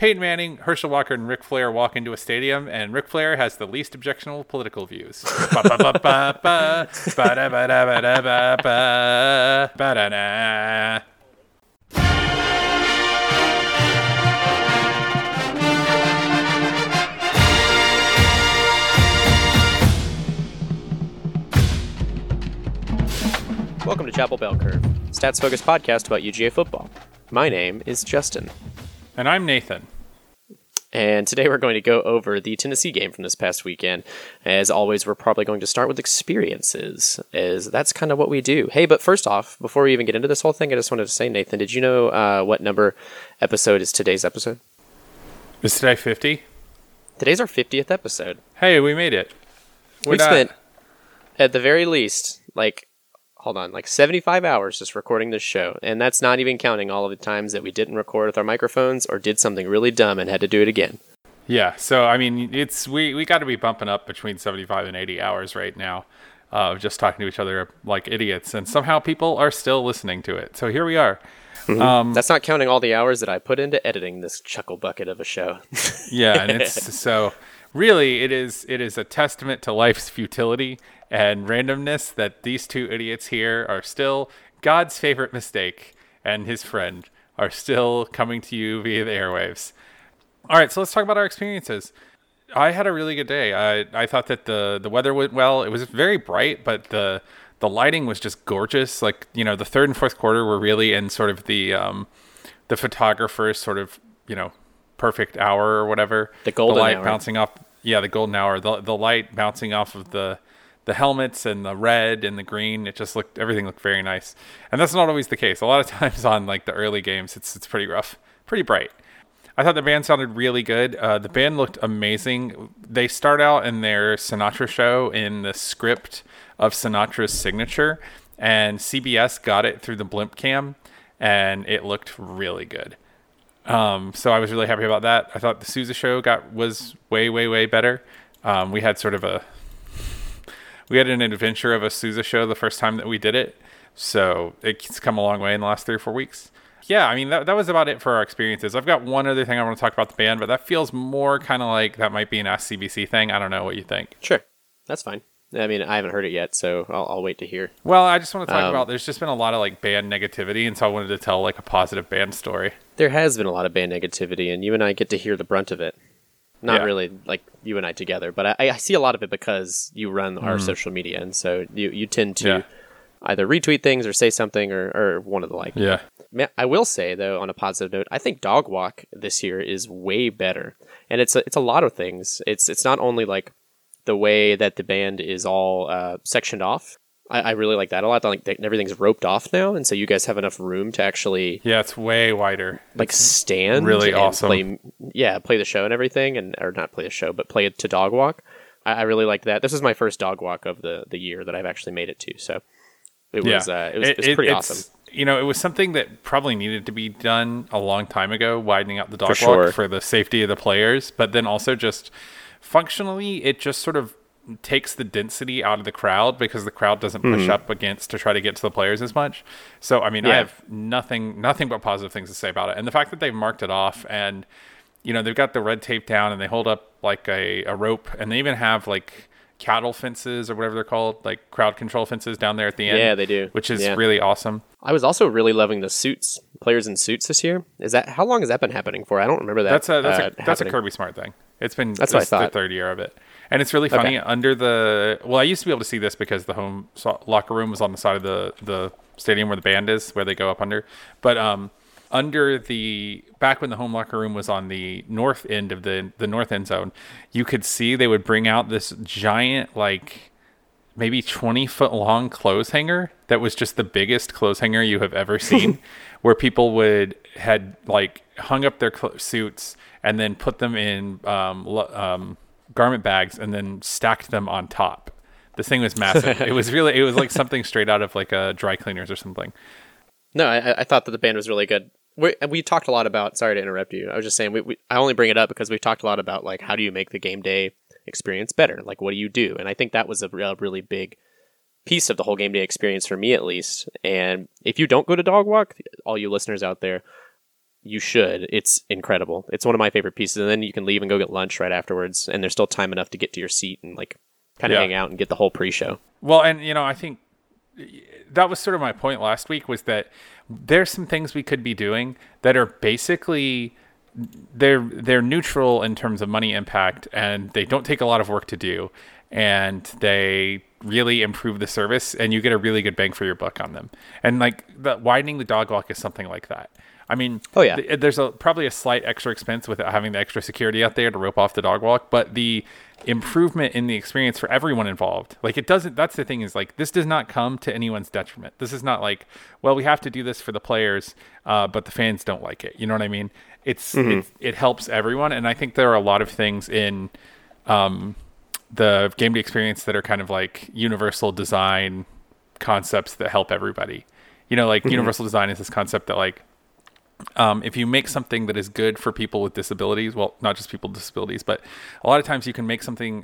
Peyton Manning, Herschel Walker, and Ric Flair walk into a stadium, and Ric Flair has the least objectionable political views. Welcome to Chapel Bell Curve, stats-focused podcast about UGA football. My name is Justin. And I'm Nathan. And today we're going to go over the Tennessee game from this past weekend. As always, we're probably going to start with experiences, as that's kind of what we do. Hey, but first off, before we even get into this whole thing, I just wanted to say, Nathan, did you know what number episode is today's episode? Is today 50? Today's our 50th episode. Hey, we made it. We've spent, at the very least, like 75 hours just recording this show. And that's not even counting all of the times that we didn't record with our microphones or did something really dumb and had to do it again. Yeah. So, I mean, we got to be bumping up between 75 and 80 hours right now of just talking to each other like idiots. And somehow people are still listening to it. So here we are. Mm-hmm. That's not counting all the hours that I put into editing this chuckle bucket of a show. Yeah. And it's so really, it is a testament to life's futility and randomness that these two idiots here are still God's favorite mistake and his friend are still coming to you via the airwaves. All right, so let's talk about our experiences. I had a really good day. I thought that the weather went well. It was very bright, but the lighting was just gorgeous. Like, you know, the third and fourth quarter were really in sort of the photographer's sort of, you know, perfect hour or whatever. The golden hour. The light bouncing off. Yeah, the golden hour. The light bouncing off of the helmets and the red and the green, it just looked, everything looked very nice. And that's not always the case. A lot of times on like the early games, it's pretty rough, pretty bright. I thought the band sounded really good. The band looked amazing. They start out in their Sinatra show in the script of Sinatra's Signature, and CBS got it through the blimp cam, and it looked really good. So I was really happy about that. I thought the Sousa show was way, way, way better. We had sort of an adventure of a Sousa show the first time that we did it. So it's come a long way in the last 3 or 4 weeks. Yeah, I mean, that was about it for our experiences. I've got one other thing I want to talk about the band, but that feels more kind of like that might be an Ask CBC thing. I don't know what you think. Sure. That's fine. I mean, I haven't heard it yet, so I'll wait to hear. Well, I just want to talk about, there's just been a lot of like band negativity, and so I wanted to tell like a positive band story. There has been a lot of band negativity, and you and I get to hear the brunt of it. Not really like you and I together, but I see a lot of it because you run our social media. And so you tend to either retweet things or say something or one of the like. Yeah. I will say, though, on a positive note, I think Dog Walk this year is way better. And it's a lot of things. It's not only like the way that the band is all sectioned off. I really like that a lot. Like everything's roped off now, and so you guys have enough room to actually it's way wider. Like stand, really awesome. Play the show and everything, or not play the show, but play it to Dog Walk. I really liked that. This is my first Dog Walk of the year that I've actually made it to, so it was it was pretty awesome. You know, it was something that probably needed to be done a long time ago, widening out the Dog Walk for the safety of the players, but then also just functionally, it just sort of takes the density out of the crowd because the crowd doesn't push up against to try to get to the players as much. So, I mean, I have nothing but positive things to say about it. And the fact that they've marked it off and, you know, they've got the red tape down and they hold up like a rope, and they even have like cattle fences or whatever they're called, like crowd control fences down there at the end. Yeah, they do. Which is really awesome. I was also really loving the suits, players in suits this year. How long has that been happening for? I don't remember that. That's a Kirby Smart thing. That's the third year of it. And it's really funny under I used to be able to see this because the home locker room was on the side of the stadium where the band is, where they go up under. But back when the home locker room was on the north end of the north end zone, you could see they would bring out this giant, like maybe 20 foot long clothes hanger that was just the biggest clothes hanger you have ever seen, where people had like hung up their suits and then put them in garment bags and then stacked them on top. This thing was massive. It was like something straight out of like a dry cleaners or something. No, I thought that the band was really good. We talked a lot about, sorry to interrupt you. I was just saying, I only bring it up because we've talked a lot about like, how do you make the game day experience better? Like, what do you do? And I think that was a really big piece of the whole game day experience for me, at least. And if you don't go to Dog Walk, all you listeners out there, you should. It's incredible. It's one of my favorite pieces. And then you can leave and go get lunch right afterwards. And there's still time enough to get to your seat and like kind of hang out and get the whole pre-show. Well, and you know, I think that was sort of my point last week, was that there's some things we could be doing that are basically they're neutral in terms of money impact, and they don't take a lot of work to do, and they really improve the service, and you get a really good bang for your buck on them. And like the widening the dog walk is something like that. I mean, there's probably a slight extra expense without having the extra security out there to rope off the dog walk, but the improvement in the experience for everyone involved, like it doesn't, that's the thing, is like this does not come to anyone's detriment. This is not like, well, we have to do this for the players, but the fans don't like it. You know what I mean? It helps everyone. And I think there are a lot of things in the game day experience that are kind of like universal design concepts that help everybody. You know, like universal design is this concept that like, if you make something that is good for people with disabilities, well, not just people with disabilities, but a lot of times you can make something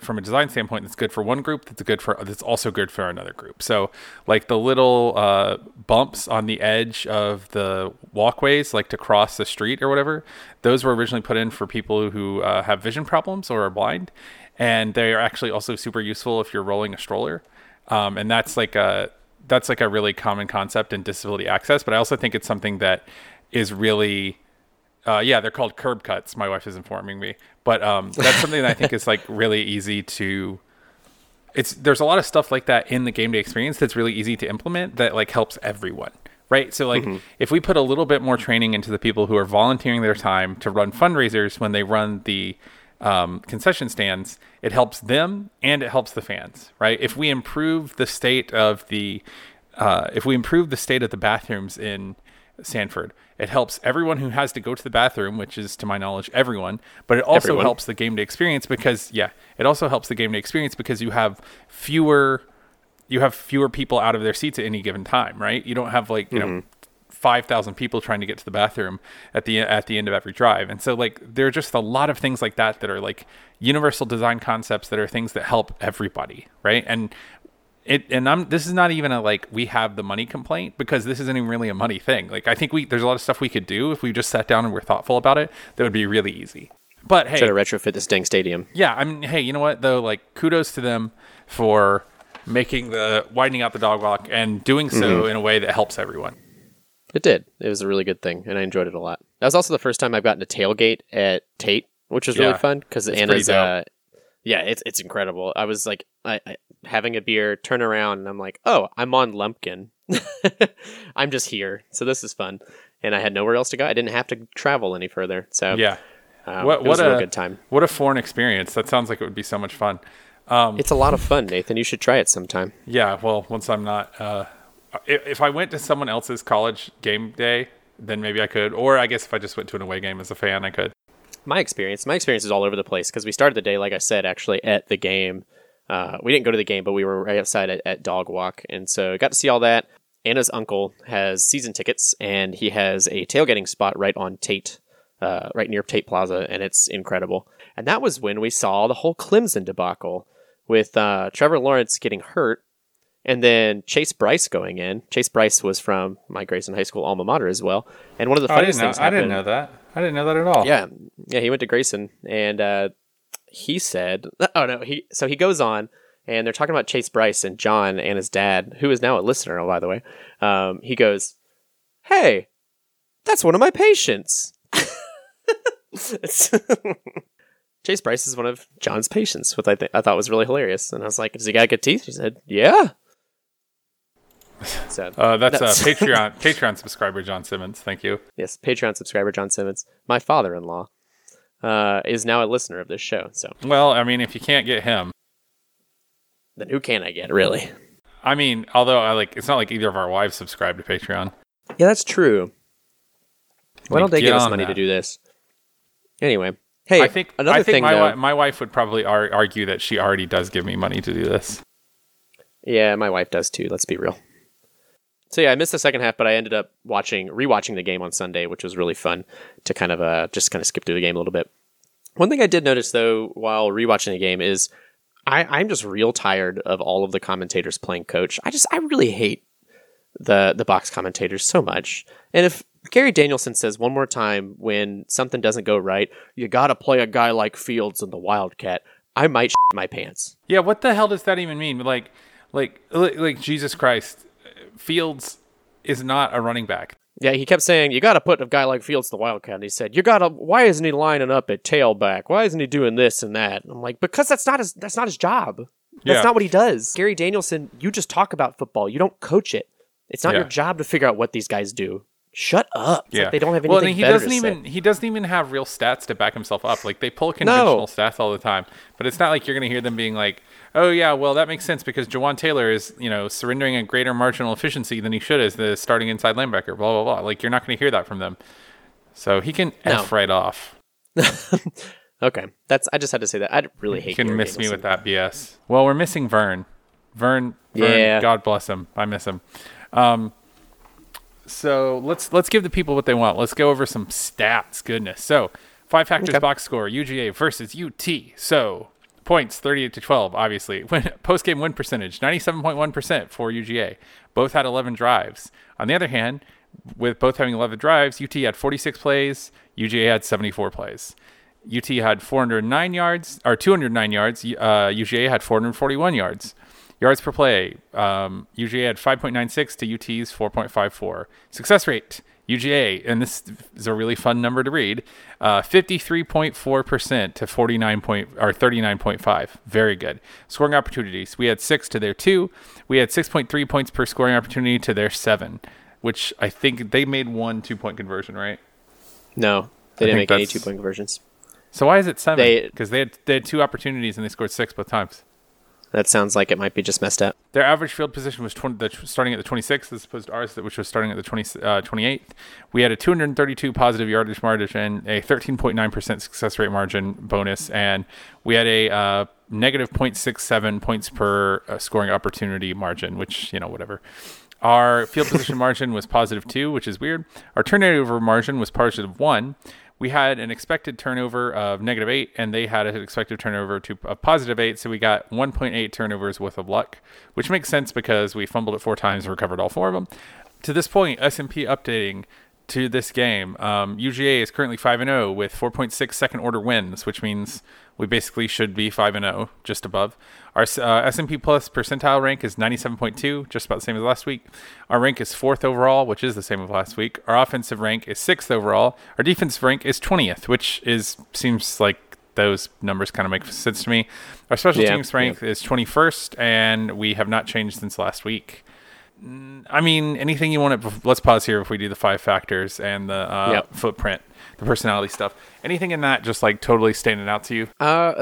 from a design standpoint that's good for one group, that's also good for another group. So like the little bumps on the edge of the walkways, like to cross the street or whatever, those were originally put in for people who have vision problems or are blind, and they are actually also super useful if you're rolling a stroller, and that's like a really common concept in disability access. But I also think it's something that is really, they're called curb cuts. My wife is informing me, but that's something that I think is like really easy to, there's a lot of stuff like that in the game day experience that's really easy to implement that like helps everyone. Right. So like if we put a little bit more training into the people who are volunteering their time to run fundraisers when they run the concession stands, it helps them and it helps the fans, right? If we improve the state of the bathrooms in Sanford, it helps everyone who has to go to the bathroom, which is to my knowledge everyone, but it also helps the game day experience because you have fewer people out of their seats at any given time, right? You don't have like, you know, 5,000 people trying to get to the bathroom at the end of every drive. And so like there are just a lot of things like that that are like universal design concepts that are things that help everybody, right? And this is not even a like we have the money complaint, because this isn't even really a money thing. Like I think there's a lot of stuff we could do if we just sat down and were thoughtful about it that would be really easy. But hey, try to retrofit this dang stadium. Yeah, I mean, hey, you know what though? Like kudos to them for widening out the dog walk and doing so in a way that helps everyone. It did. It was a really good thing, and I enjoyed it a lot. That was also the first time I've gotten to tailgate at Tate, which was really fun because Anna's. It's incredible. I was like, I having a beer, turn around, and I'm like, oh, I'm on Lumpkin. I'm just here, so this is fun. And I had nowhere else to go. I didn't have to travel any further. So it was a good time. What a foreign experience! That sounds like it would be so much fun. It's a lot of fun, Nathan. You should try it sometime. Yeah. Well, once I'm not. If I went to someone else's college game day, then maybe I could. Or I guess if I just went to an away game as a fan, I could. My experience is all over the place because we started the day, like I said, actually at the game. We didn't go to the game, but we were right outside at Dog Walk. And so I got to see all that. Anna's uncle has season tickets, and he has a tailgating spot right on Tate, right near Tate Plaza. And it's incredible. And that was when we saw the whole Clemson debacle with Trevor Lawrence getting hurt. And then Chase Brice going in. Chase Brice was from my Grayson High School alma mater as well. And one of the funniest things happened. I didn't know that. I didn't know that at all. Yeah, he went to Grayson. And he said, oh, no. So he goes on, and they're talking about Chase Brice and John and his dad, who is now a listener, by the way. He goes, hey, that's one of my patients. Chase Brice is one of John's patients, which I thought was really hilarious. And I was like, does he got good teeth? He said, yeah. So, that's a Patreon subscriber John Simmons. Thank you. Yes, Patreon subscriber John Simmons, my father-in-law, is now a listener of this show. So, well, I mean, if you can't get him, then who can I get, really? I mean, although it's not like either of our wives subscribe to Patreon. Yeah, that's true. Why don't they give us money to do this? Anyway, hey, I think my wife would probably argue that she already does give me money to do this. Yeah, my wife does too. Let's be real. So yeah, I missed the second half, but I ended up rewatching the game on Sunday, which was really fun to kind of just kind of skip through the game a little bit. One thing I did notice though while rewatching the game is I'm just real tired of all of the commentators playing coach. I really hate the box commentators so much. And if Gary Danielson says one more time when something doesn't go right, you got to play a guy like Fields in the Wildcat, I might shit my pants. Yeah, what the hell does that even mean? Like Jesus Christ, Fields is not a running back. Yeah, he kept saying, you got to put a guy like Fields in the Wildcat. And he said, why isn't he lining up at tailback? Why isn't he doing this and that? And I'm like, because that's not his job. That's not what he does. Gary Danielson, you just talk about football. You don't coach it. It's not your job to figure out what these guys do. Shut up. It's like they don't have anything he doesn't even have real stats to back himself up. Like, they pull conventional stats all the time. But it's not like you're going to hear them being like, oh, yeah, well, that makes sense because Jawan Taylor is, surrendering a greater marginal efficiency than he should as the starting inside linebacker, blah, blah, blah. Like, you're not going to hear that from them. So he can F right off. Okay. I just had to say that. I really hate Gary Danielson. Me with that BS. Well, we're missing Vern. Vern, God bless him. I miss him. So let's give the people what they want. Let's go over some stats. Goodness. So 5 Factors box score, UGA versus UT. So points 38-12, obviously. Post game win percentage 97.1% for UGA. Both had 11 drives. On the other hand, with both having 11 drives, UT had 46 plays. UGA had 74 plays. UT had 209 yards. UGA had 441 yards. Yards per play, UGA had 5.96 to UT's 4.54. Success rate, UGA, and this is a really fun number to read, 53.4% to 39.5. Very good. Scoring opportunities, we had 6 to their 2. We had 6.3 points per scoring opportunity to their 7, which I think they made one 2-point conversion, right? No, they didn't make any 2-point conversions. So why is it 7? Because they had 2 opportunities and they scored 6 both times. That sounds like it might be just messed up. Their average field position was starting at the 26th as opposed to ours, which was starting at the 28th. We had a 232 positive yardage margin, a 13.9% success rate margin bonus, and we had a negative 0.67 points per scoring opportunity margin, which, whatever. Our field position margin was positive 2, which is weird. Our turnover margin was positive 1. We had an expected turnover of negative 8, and they had an expected turnover of positive 8, so we got 1.8 turnovers worth of luck, which makes sense because we fumbled it 4 times and recovered all 4 of them. To this point, S&P updating to this game, UGA is currently 5-0 with 4.6 second-order wins, which means we basically should be 5-0, just above. Our S&P Plus percentile rank is 97.2, just about the same as last week. Our rank is 4th overall, which is the same as last week. Our offensive rank is 6th overall. Our defensive rank is 20th, which seems like those numbers kind of make sense to me. Our special teams rank is 21st, and we have not changed since last week. I mean, anything you want to... Let's pause here if we do the 5 factors and the footprint, the personality stuff. Anything in that just totally standing out to you?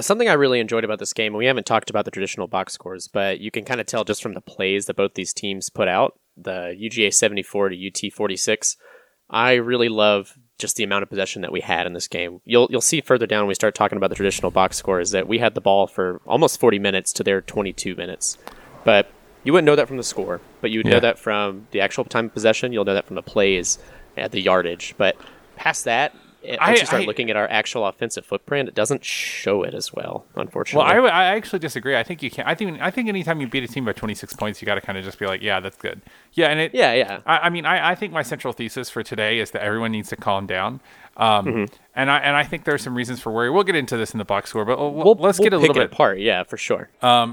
Something I really enjoyed about this game, and we haven't talked about the traditional box scores, but you can kind of tell just from the plays that both these teams put out, the UGA 74 to UT 46. I really love just the amount of possession that we had in this game. You'll see further down when we start talking about the traditional box scores that we had the ball for almost 40 minutes to their 22 minutes. But... you wouldn't know that from the score, but you would know that from the actual time of possession. You'll know that from the plays at the yardage. But past that, once you start looking at our actual offensive footprint, it doesn't show it as well, unfortunately. Well, I actually disagree. I think you can. I think anytime you beat a team by 26 points, you got to kind of just be like, yeah, that's good. Yeah, and it. Yeah, yeah. I think my central thesis for today is that everyone needs to calm down. And I think there are some reasons for worry. We'll get into this in the box score, but let's get a little bit apart. Yeah, for sure.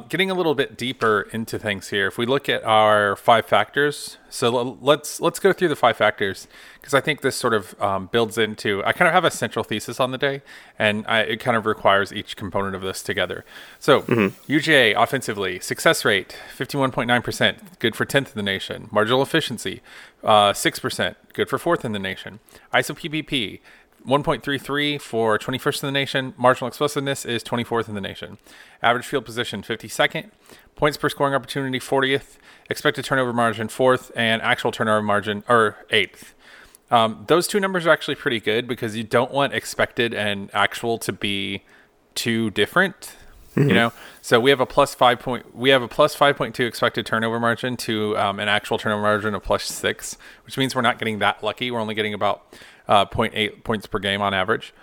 Getting a little bit deeper into things here. If we look at our 5 factors, so let's go through the 5 factors because I think this sort of builds into. I kind of have a central thesis on the day, and it kind of requires each component of this together. So UGA offensively, success rate 51.9%, good for 10th in the nation. Marginal efficiency 6%, good for 4th in the nation. ISO PPP 1.33 for 21st in the nation. Marginal explosiveness is 24th in the nation. Average field position 52nd. Points per scoring opportunity 40th. Expected turnover margin 4th, and actual turnover margin 8th. Those 2 numbers are actually pretty good because you don't want expected and actual to be too different. So we have a plus 5.2 expected turnover margin to an actual turnover margin of plus 6, which means we're not getting that lucky. We're only getting about 0.8 points per game on average.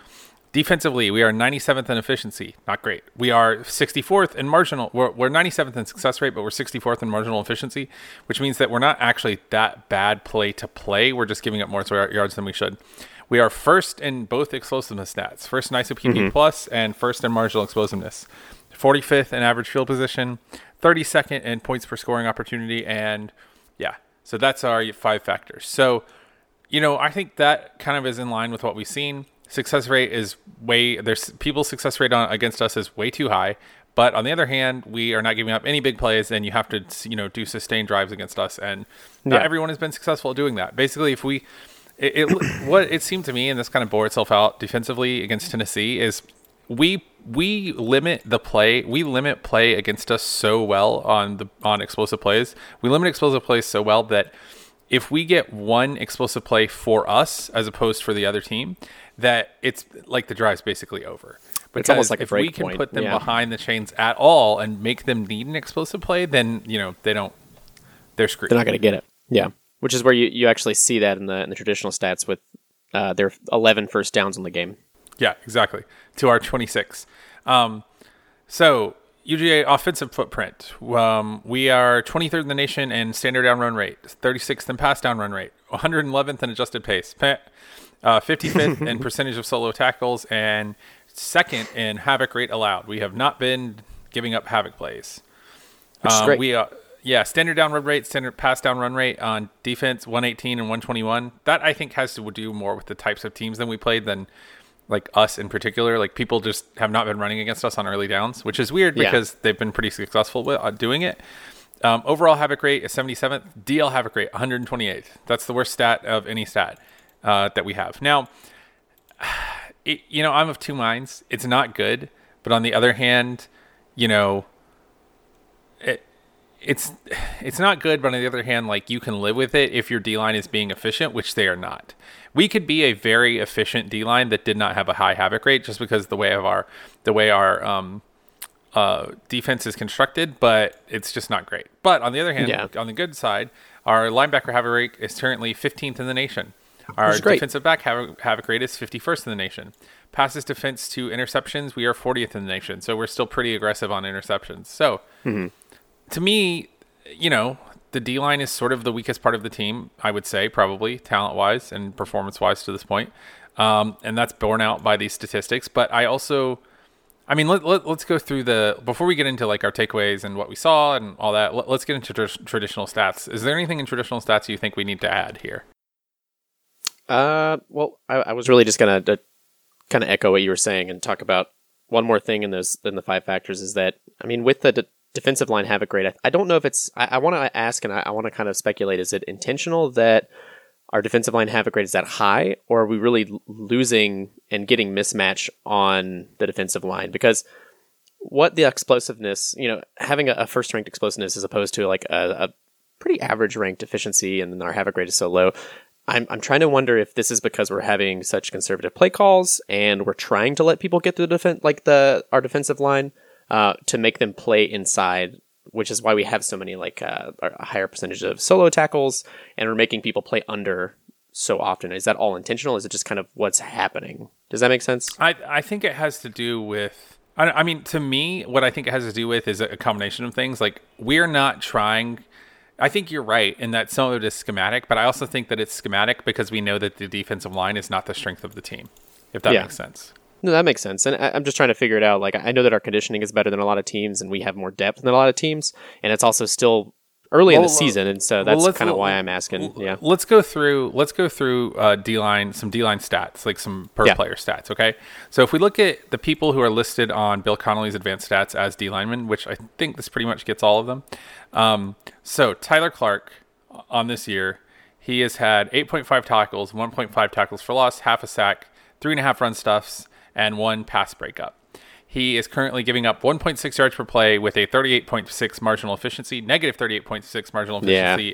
Defensively, we are 97th in efficiency. Not great. We are 64th in marginal. We're 97th in success rate, but we're 64th in marginal efficiency, which means that we're not actually that bad play to play. We're just giving up more yards than we should. We are first in both explosiveness stats, first in ISOPP plus and first in marginal explosiveness, 45th in average field position, 32nd in points per scoring opportunity. And yeah, so that's our five factors. So, you know, I think that kind of is in line with what we've seen. Success rate is people's success rate against us is way too high, but on the other hand, we are not giving up any big plays, and you have to, you know, do sustained drives against us, and not everyone has been successful at doing that. Basically, if we, what it seemed to me, and this kind of bore itself out defensively against Tennessee, is we limit the play, we limit play against us so well on explosive plays, we limit explosive plays so well that if we get one explosive play for us as opposed for the other team, that it's like the drive's basically over. But it's almost like if we can put them behind the chains at all and make them need an explosive play, then, you know, they're screwed. They're not going to get it. Yeah. Which is where you actually see that in the traditional stats with their 11 first downs in the game. Yeah, exactly. To our 26. So UGA offensive footprint. We are 23rd in the nation in standard down run rate, 36th in pass down run rate, 111th in adjusted pace, 55th in percentage of solo tackles, and 2nd in havoc rate allowed. We have not been giving up havoc plays. Which is great. We are, standard down run rate, standard pass down run rate on defense, 118 and 121. That, I think, has to do more with the types of teams that we played than like us in particular. Like, people just have not been running against us on early downs, which is weird because they've been pretty successful with doing it. Overall havoc rate is 77th. DL havoc rate, 128th. That's the worst stat of any stat that we have. Now, I'm of two minds. It's not good, but on the other hand, you know, it's not good, but on the other hand, like, you can live with it if your D-line is being efficient, which they are not. We could be a very efficient D-line that did not have a high havoc rate just because the way our defense is constructed, but it's just not great. But on the other hand, on the good side, our linebacker havoc rate is currently 15th in the nation. Our defensive back havoc rate is 51st in the nation. Passes defense to interceptions, we are 40th in the nation. So we're still pretty aggressive on interceptions. So to me, you know, the D-line is sort of the weakest part of the team, I would say, probably talent-wise and performance-wise to this point. And that's borne out by these statistics. But I also, I mean, let's go through before we get into like our takeaways and what we saw and all that, let's get into traditional stats. Is there anything in traditional stats you think we need to add here? Well, I was really just going to kind of echo what you were saying and talk about one more thing in the five factors is that, I mean, with the defensive line havoc rate, I don't know if it's, I want to ask and I want to kind of speculate, is it intentional that our defensive line havoc rate is that high, or are we really losing and getting mismatch on the defensive line? Because what the explosiveness, you know, having a first ranked explosiveness as opposed to like a pretty average ranked efficiency, and then our havoc rate is so low. I'm trying to wonder if this is because we're having such conservative play calls and we're trying to let people get through our defensive line to make them play inside, which is why we have so many like a higher percentage of solo tackles, and we're making people play under so often. Is that all intentional? Is it just kind of what's happening? Does that make sense? I think it has to do with, I mean, to me, what I think it has to do with is a combination of things. Like, we're not trying. I think you're right in that some of it is schematic, but I also think that it's schematic because we know that the defensive line is not the strength of the team, if that makes sense. No, that makes sense. And I'm just trying to figure it out. Like, I know that our conditioning is better than a lot of teams, and we have more depth than a lot of teams, and it's also still early in the season, and so that's kind of why I'm asking. Yeah, let's go through some D-line stats, like some per player stats. Okay, so if we look at the people who are listed on Bill Connolly's advanced stats as D linemen, which I think this pretty much gets all of them. So Tyler Clark on this year, he has had 8.5 tackles, 1.5 tackles for loss, half a sack, 3.5 run stuffs, and 1 pass breakup. He is currently giving up 1.6 yards per play with a negative 38.6 marginal efficiency,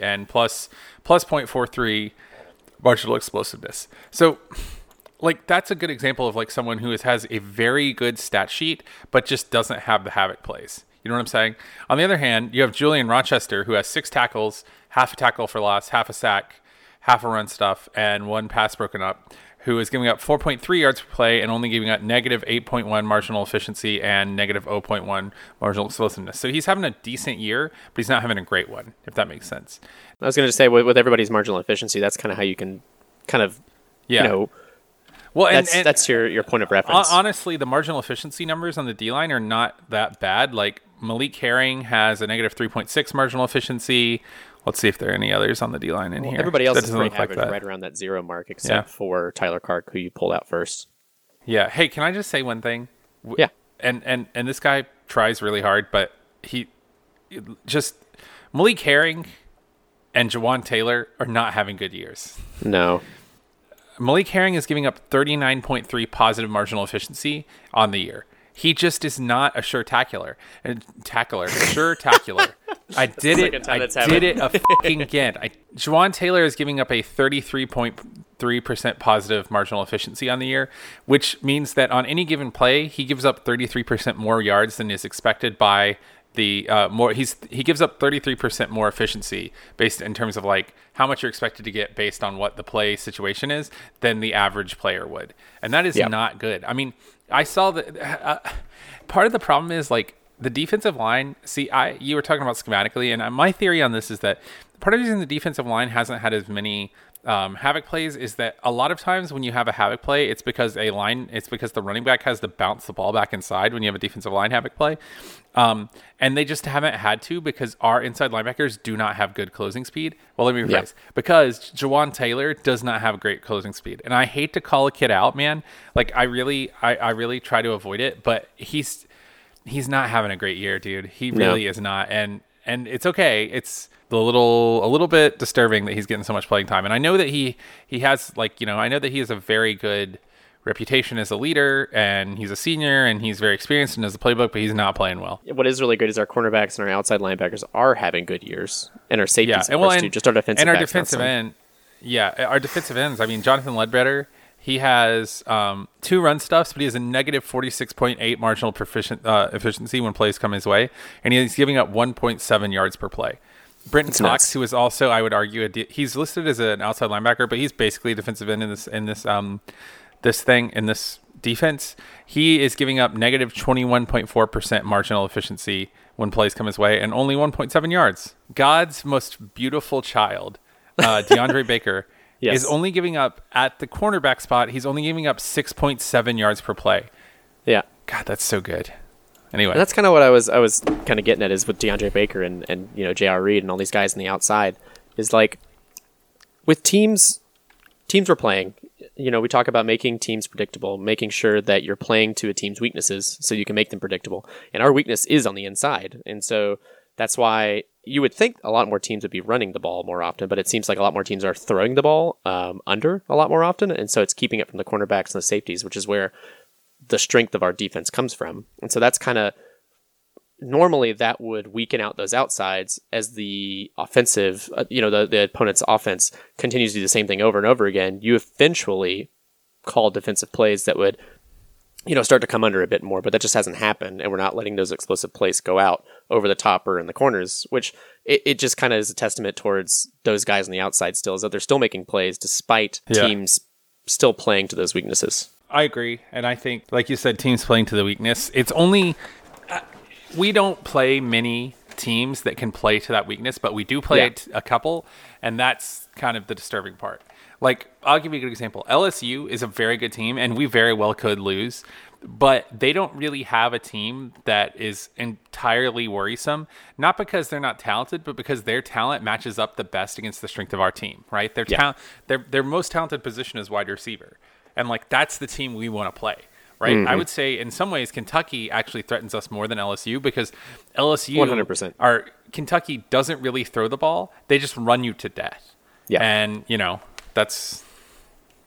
and plus 0.43 marginal explosiveness. So, like, that's a good example of, like, someone who has a very good stat sheet, but just doesn't have the havoc plays. You know what I'm saying? On the other hand, you have Julian Rochester, who has 6 tackles, half a tackle for loss, half a sack, half a run stuff, and 1 pass broken up, who is giving up 4.3 yards per play and only giving up negative 8.1 marginal efficiency and negative 0.1 marginal explosiveness. So he's having a decent year, but he's not having a great one, if that makes sense. I was going to say, with everybody's marginal efficiency, that's kind of how you can kind of, you know, well, that's your point of reference. Honestly, the marginal efficiency numbers on the D-line are not that bad. Like, Malik Herring has a negative 3.6 marginal efficiency. Let's see if there are any others on the D-line in here. Everybody else is pretty average, right around that zero mark, except for Tyler Clark, who you pulled out first. Yeah. Hey, can I just say one thing? Yeah. And this guy tries really hard, but he just – Malik Herring and Jawan Taylor are not having good years. No. Malik Herring is giving up 39.3 positive marginal efficiency on the year. He just is not a sure tackler. I did it again. Jawan Taylor is giving up a 33.3% positive marginal efficiency on the year, which means that on any given play, he gives up 33% more yards than is expected by the more. He gives up 33% more efficiency based in terms of like how much you're expected to get based on what the play situation is than the average player would, and that is not good. I mean, I saw that part of the problem is like. The defensive line, you were talking about schematically, and my theory on this is that part of the reason the defensive line hasn't had as many havoc plays is that a lot of times when you have a havoc play, it's because the running back has to bounce the ball back inside when you have a defensive line havoc play. And they just haven't had to because our inside linebackers do not have good closing speed. Well, let me rephrase. Yep. Because Jawan Taylor does not have great closing speed. And I hate to call a kid out, man. Like, I really try to avoid it, but he's not having a great year, dude. He really is not. And it's okay. It's a little bit disturbing that he's getting so much playing time. And I know that he has like, you know, I know that he has a very good reputation as a leader and he's a senior and he's very experienced and knows the playbook, but he's not playing well. What is really good is our cornerbacks and our outside linebackers are having good years and our safeties, just our defensive and our backs defensive end. Yeah. Our defensive ends. I mean, Jonathan Ledbetter, he has two run stuffs, but he has a negative 46.8 marginal efficiency when plays come his way, and he's giving up 1.7 yards per play. Brenton Cox, who is also, I would argue, he's listed as an outside linebacker, but he's basically a defensive end in this defense. He is giving up negative 21.4% marginal efficiency when plays come his way, and only 1.7 yards. God's most beautiful child, DeAndre Baker. Yes. Is only giving up at the cornerback spot. He's only giving up 6.7 yards per play. Yeah. God, that's so good. Anyway, and that's kind of what I was kind of getting at is with DeAndre Baker and you know, J.R. Reed and all these guys on the outside is like with teams we're playing, you know, we talk about making teams predictable, making sure that you're playing to a team's weaknesses so you can make them predictable. And our weakness is on the inside. And so that's why you would think a lot more teams would be running the ball more often, but it seems like a lot more teams are throwing the ball under a lot more often. And so it's keeping it from the cornerbacks and the safeties, which is where the strength of our defense comes from. And so that's kind of normally that would weaken out those outsides as the offensive, you know, the opponent's offense continues to do the same thing over and over again. You eventually call defensive plays that would, you know, start to come under a bit more, but that just hasn't happened. And we're not letting those explosive plays go out over the top or in the corners, which it just kind of is a testament towards those guys on the outside still, is that they're still making plays despite teams still playing to those weaknesses. I agree. And I think, like you said, teams playing to the weakness. It's only, we don't play many teams that can play to that weakness, but we do play a couple. And that's kind of the disturbing part. Like, I'll give you a good example. LSU is a very good team, and we very well could lose, but they don't really have a team that is entirely worrisome, not because they're not talented, but because their talent matches up the best against the strength of our team, right? Their most talented position is wide receiver, and, like, that's the team we want to play, right? Mm-hmm. I would say, in some ways, Kentucky actually threatens us more than LSU because LSU 100%. Kentucky doesn't really throw the ball. They just run you to death. Yeah. And, you know... That's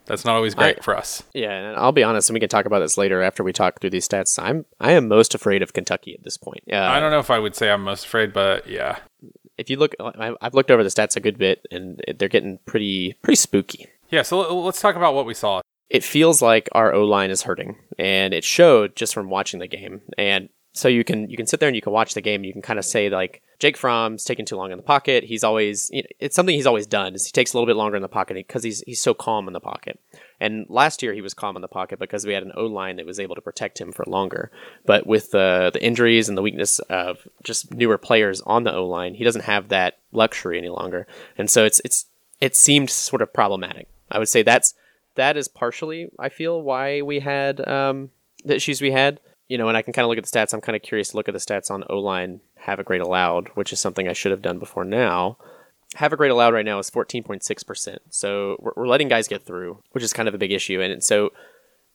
not always great for us. Yeah, and I'll be honest, and we can talk about this later after we talk through these stats. I am most afraid of Kentucky at this point. I don't know if I would say I'm most afraid, but yeah. If you look, I've looked over the stats a good bit, and they're getting pretty spooky. Yeah, so let's talk about what we saw. It feels like our O-line is hurting, and it showed just from watching the game. And so you can sit there and you can watch the game, and you can kind of say like, Jake Fromm's taking too long in the pocket. He's always, you know, it's something he's always done is he takes a little bit longer in the pocket because he's so calm in the pocket. And last year he was calm in the pocket because we had an O-line that was able to protect him for longer. But with the injuries and the weakness of just newer players on the O-line, he doesn't have that luxury any longer. And so it seemed sort of problematic. I would say that is partially, I feel, why we had the issues we had. You know, and I can kind of look at the stats. I'm kind of curious to look at the stats on O-line have a grade allowed, which is something I should have done before now. Have a grade allowed right now is 14.6%. So we're letting guys get through, which is kind of a big issue. And so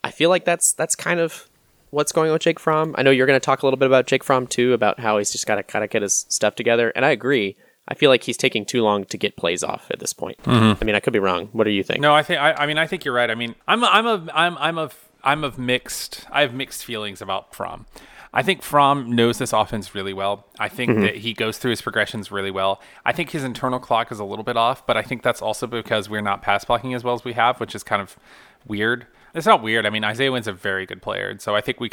I feel like that's kind of what's going on with Jake Fromm. I know you're going to talk a little bit about Jake Fromm too, about how he's just got to kind of get his stuff together. And I agree. I feel like he's taking too long to get plays off at this point. Mm-hmm. I mean, I could be wrong. What do you think? No, I think you're right. I mean, I have mixed feelings about Fromm. I think Fromm knows this offense really well. I think that he goes through his progressions really well. I think his internal clock is a little bit off, but I think that's also because we're not pass blocking as well as we have, which is kind of weird. It's not weird. I mean, Isaiah Wynn's a very good player. And so I think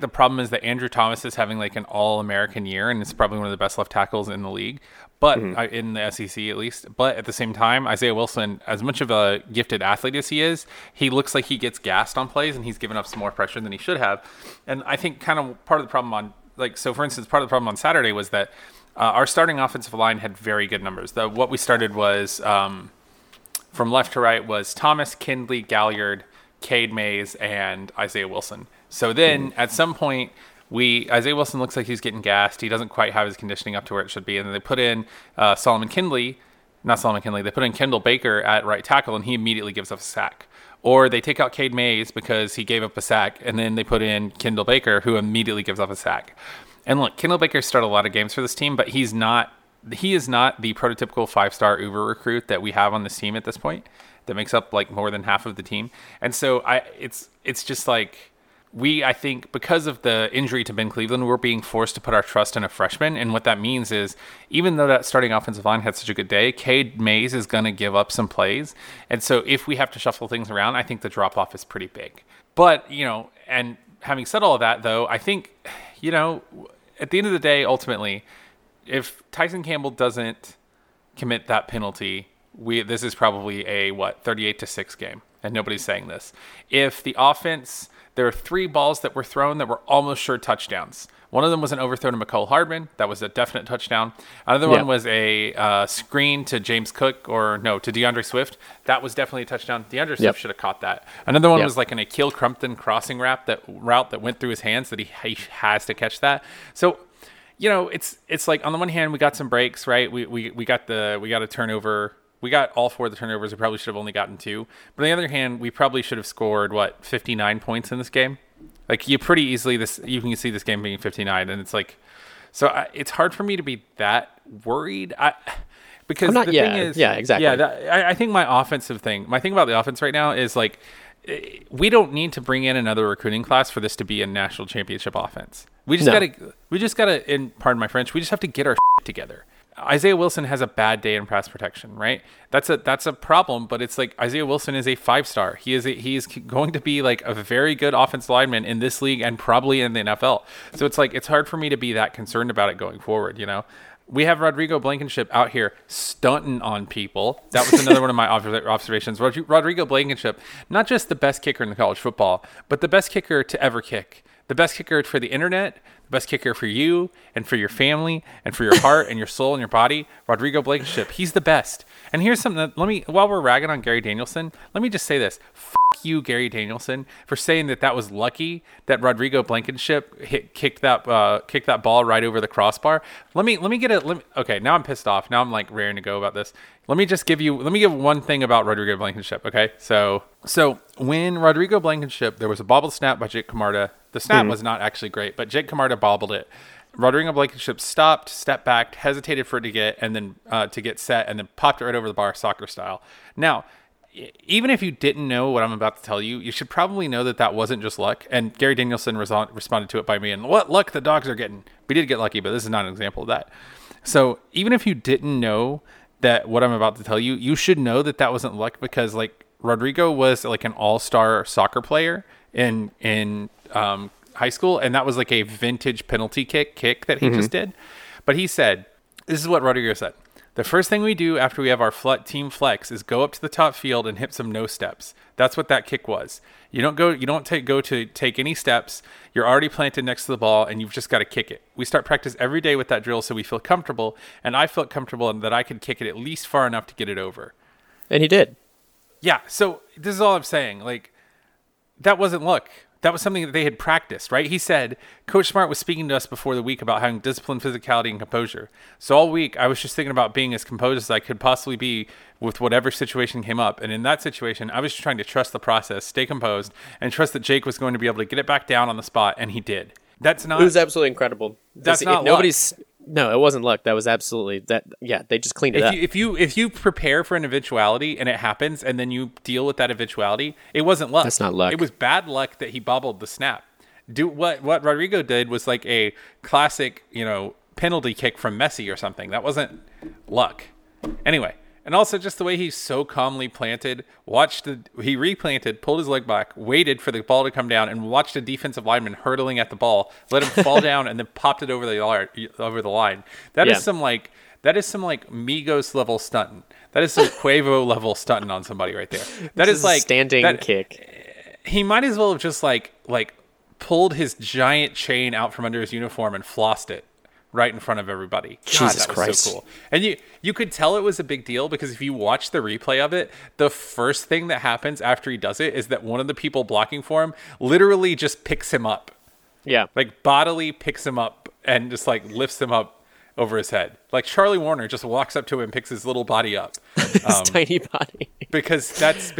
the problem is that Andrew Thomas is having like an all-American year, and it's probably one of the best left tackles in the league, but in the SEC at least. But at the same time, Isaiah Wilson, as much of a gifted athlete as he is, he looks like he gets gassed on plays, and he's given up some more pressure than he should have. And I think kind of part of the problem on, like, so for instance, part of the problem on Saturday was that our starting offensive line had very good numbers. What we started was, from left to right, was Thomas, Kindley, Galliard, Cade Mays, and Isaiah Wilson. So then at some point, Isaiah Wilson looks like he's getting gassed. He doesn't quite have his conditioning up to where it should be. And then they put in they put in Kendall Baker at right tackle, and he immediately gives up a sack. Or they take out Cade Mays because he gave up a sack, and then they put in Kendall Baker, who immediately gives up a sack. And look, Kendall Baker started a lot of games for this team, but he is not the prototypical five-star uber recruit that we have on this team at this point that makes up like more than half of the team. And so it's just like... I think, because of the injury to Ben Cleveland, we're being forced to put our trust in a freshman. And what that means is, even though that starting offensive line had such a good day, Cade Mays is going to give up some plays. And so if we have to shuffle things around, I think the drop-off is pretty big. But, you know, and having said all of that, though, I think, you know, at the end of the day, ultimately, if Tyson Campbell doesn't commit that penalty, this is probably a, 38-6 game. And nobody's saying this. If the offense... There are three balls that were thrown that were almost sure touchdowns. One of them was an overthrow to McCole Hardman. That was a definite touchdown. Another one was a screen to DeAndre Swift. That was definitely a touchdown. DeAndre Swift should have caught that. Another one was like an Akil Crumpton crossing route that went through his hands that he has to catch that. So, you know, it's like on the one hand, we got some breaks, right? We got a turnover. We got all four of the turnovers. We probably should have only gotten two. But on the other hand, we probably should have scored, 59 points in this game? Like, you pretty easily, you can see this game being 59. And it's like, so it's hard for me to be that worried. Thing is... Yeah, exactly. Yeah, I think my thing about the offense right now is, like, we don't need to bring in another recruiting class for this to be a national championship offense. We just got to, and pardon my French, we just have to get our shit together. Isaiah Wilson has a bad day in pass protection, right? That's a problem, but it's like Isaiah Wilson is a five-star. He is going to be like a very good offensive lineman in this league and probably in the NFL. So it's like, it's hard for me to be that concerned about it going forward, you know? We have Rodrigo Blankenship out here stunting on people. That was another one of my observations. Rodrigo Blankenship, not just the best kicker in the college football, but the best kicker to ever kick. The best kicker for the internet, the best kicker for you and for your family and for your heart and your soul and your body, Rodrigo Blankenship. He's the best. And here's something that while we're ragging on Gary Danielson, let me just say this. F*** you, Gary Danielson, for saying that was lucky that Rodrigo Blankenship kicked that ball right over the crossbar. Okay, now I'm pissed off. Now I'm like raring to go about this. Let me give one thing about Rodrigo Blankenship, okay? So when Rodrigo Blankenship, there was a bobbled snap by Jake Camarda. The snap was not actually great, but Jake Camarda bobbled it. Rodrigo Blankenship stopped, stepped back, hesitated for it to get set, and then popped it right over the bar, soccer style. Now, even if you didn't know what I'm about to tell you, you should probably know that wasn't just luck. And Gary Danielson responded to it by being, "What luck the dogs are getting." We did get lucky, but this is not an example of that. So even if you didn't know that what I'm about to tell you, you should know that wasn't luck, because like Rodrigo was like an all-star soccer player in high school, and that was like a vintage penalty kick that he just did. But he said, this is what Rodrigo said. The first thing we do after we have our team flex is go up to the top field and hit some no steps. That's what that kick was. You don't take any steps. You're already planted next to the ball, and you've just got to kick it. We start practice every day with that drill so we feel comfortable, and I felt comfortable in that I could kick it at least far enough to get it over. And he did. Yeah, so this is all I'm saying. Like, that wasn't luck. That was something that they had practiced, right? He said, Coach Smart was speaking to us before the week about having discipline, physicality, and composure. So all week, I was just thinking about being as composed as I could possibly be with whatever situation came up. And in that situation, I was just trying to trust the process, stay composed, and trust that Jake was going to be able to get it back down on the spot, and he did. That's not... It was absolutely incredible. That's not luck. No, it wasn't luck. That was absolutely... they just cleaned it up. If you prepare for an eventuality and it happens, and then you deal with that eventuality, it wasn't luck. That's not luck. It was bad luck that he bobbled the snap. What Rodrigo did was like a classic, penalty kick from Messi or something. That wasn't luck. Anyway, and also just the way he so calmly planted, he replanted, pulled his leg back, waited for the ball to come down, and watched a defensive lineman hurtling at the ball, let him fall down, and then popped it over the line. That is some Migos level stunting. That is some Quavo level stunting on somebody right there. That is like a standing kick. He might as well have just like pulled his giant chain out from under his uniform and flossed it right in front of everybody. Jesus Christ. That was so cool. And you could tell it was a big deal because if you watch the replay of it, the first thing that happens after he does it is that one of the people blocking for him literally just picks him up. Yeah. Like bodily picks him up and just like lifts him up over his head. Like Charlie Warner just walks up to him and picks his little body up. His tiny body. Because that's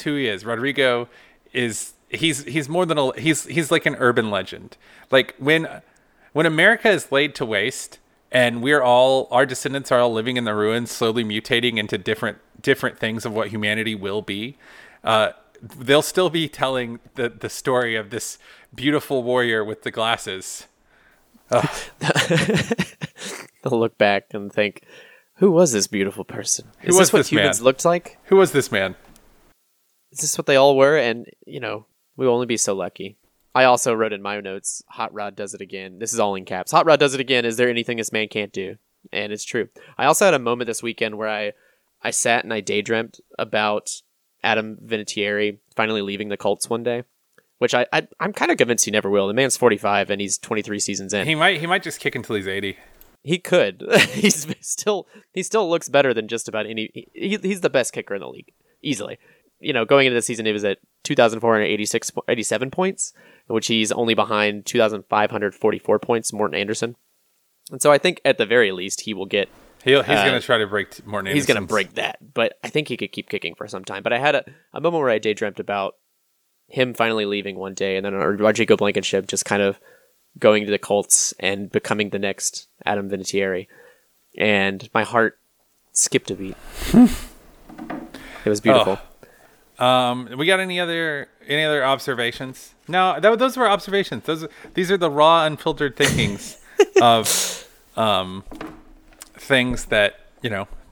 who he is. Rodrigo is he's more than a he's like an urban legend. Like when America is laid to waste and our descendants are all living in the ruins, slowly mutating into different things of what humanity will be, they'll still be telling the story of this beautiful warrior with the glasses. They'll look back and think, who was this beautiful person? Is this what humans looked like? Who was this man? Is this what they all were? And, we'll only be so lucky. I also wrote in my notes, Hot Rod does it again. This is all in caps. Hot Rod does it again. Is there anything this man can't do? And it's true. I also had a moment this weekend where I sat and I daydreamt about Adam Vinatieri finally leaving the Colts one day, which I'm kind of convinced he never will. The man's 45 and he's 23 seasons in. He might just kick until he's 80. He could. He still looks better than just about any. He's the best kicker in the league, easily. Going into the season, he was at 2,487 points, which he's only behind 2,544 points, Morton Anderson. And so I think at the very least, he will get... He's going to try to break Morton Anderson. He's going to break that, but I think he could keep kicking for some time. But I had a moment where I daydreamt about him finally leaving one day, and then Rodrigo Blankenship just kind of going to the Colts and becoming the next Adam Vinatieri. And my heart skipped a beat. It was beautiful. Oh. We got any other observations? No, those were observations. These are the raw, unfiltered thinkings of things that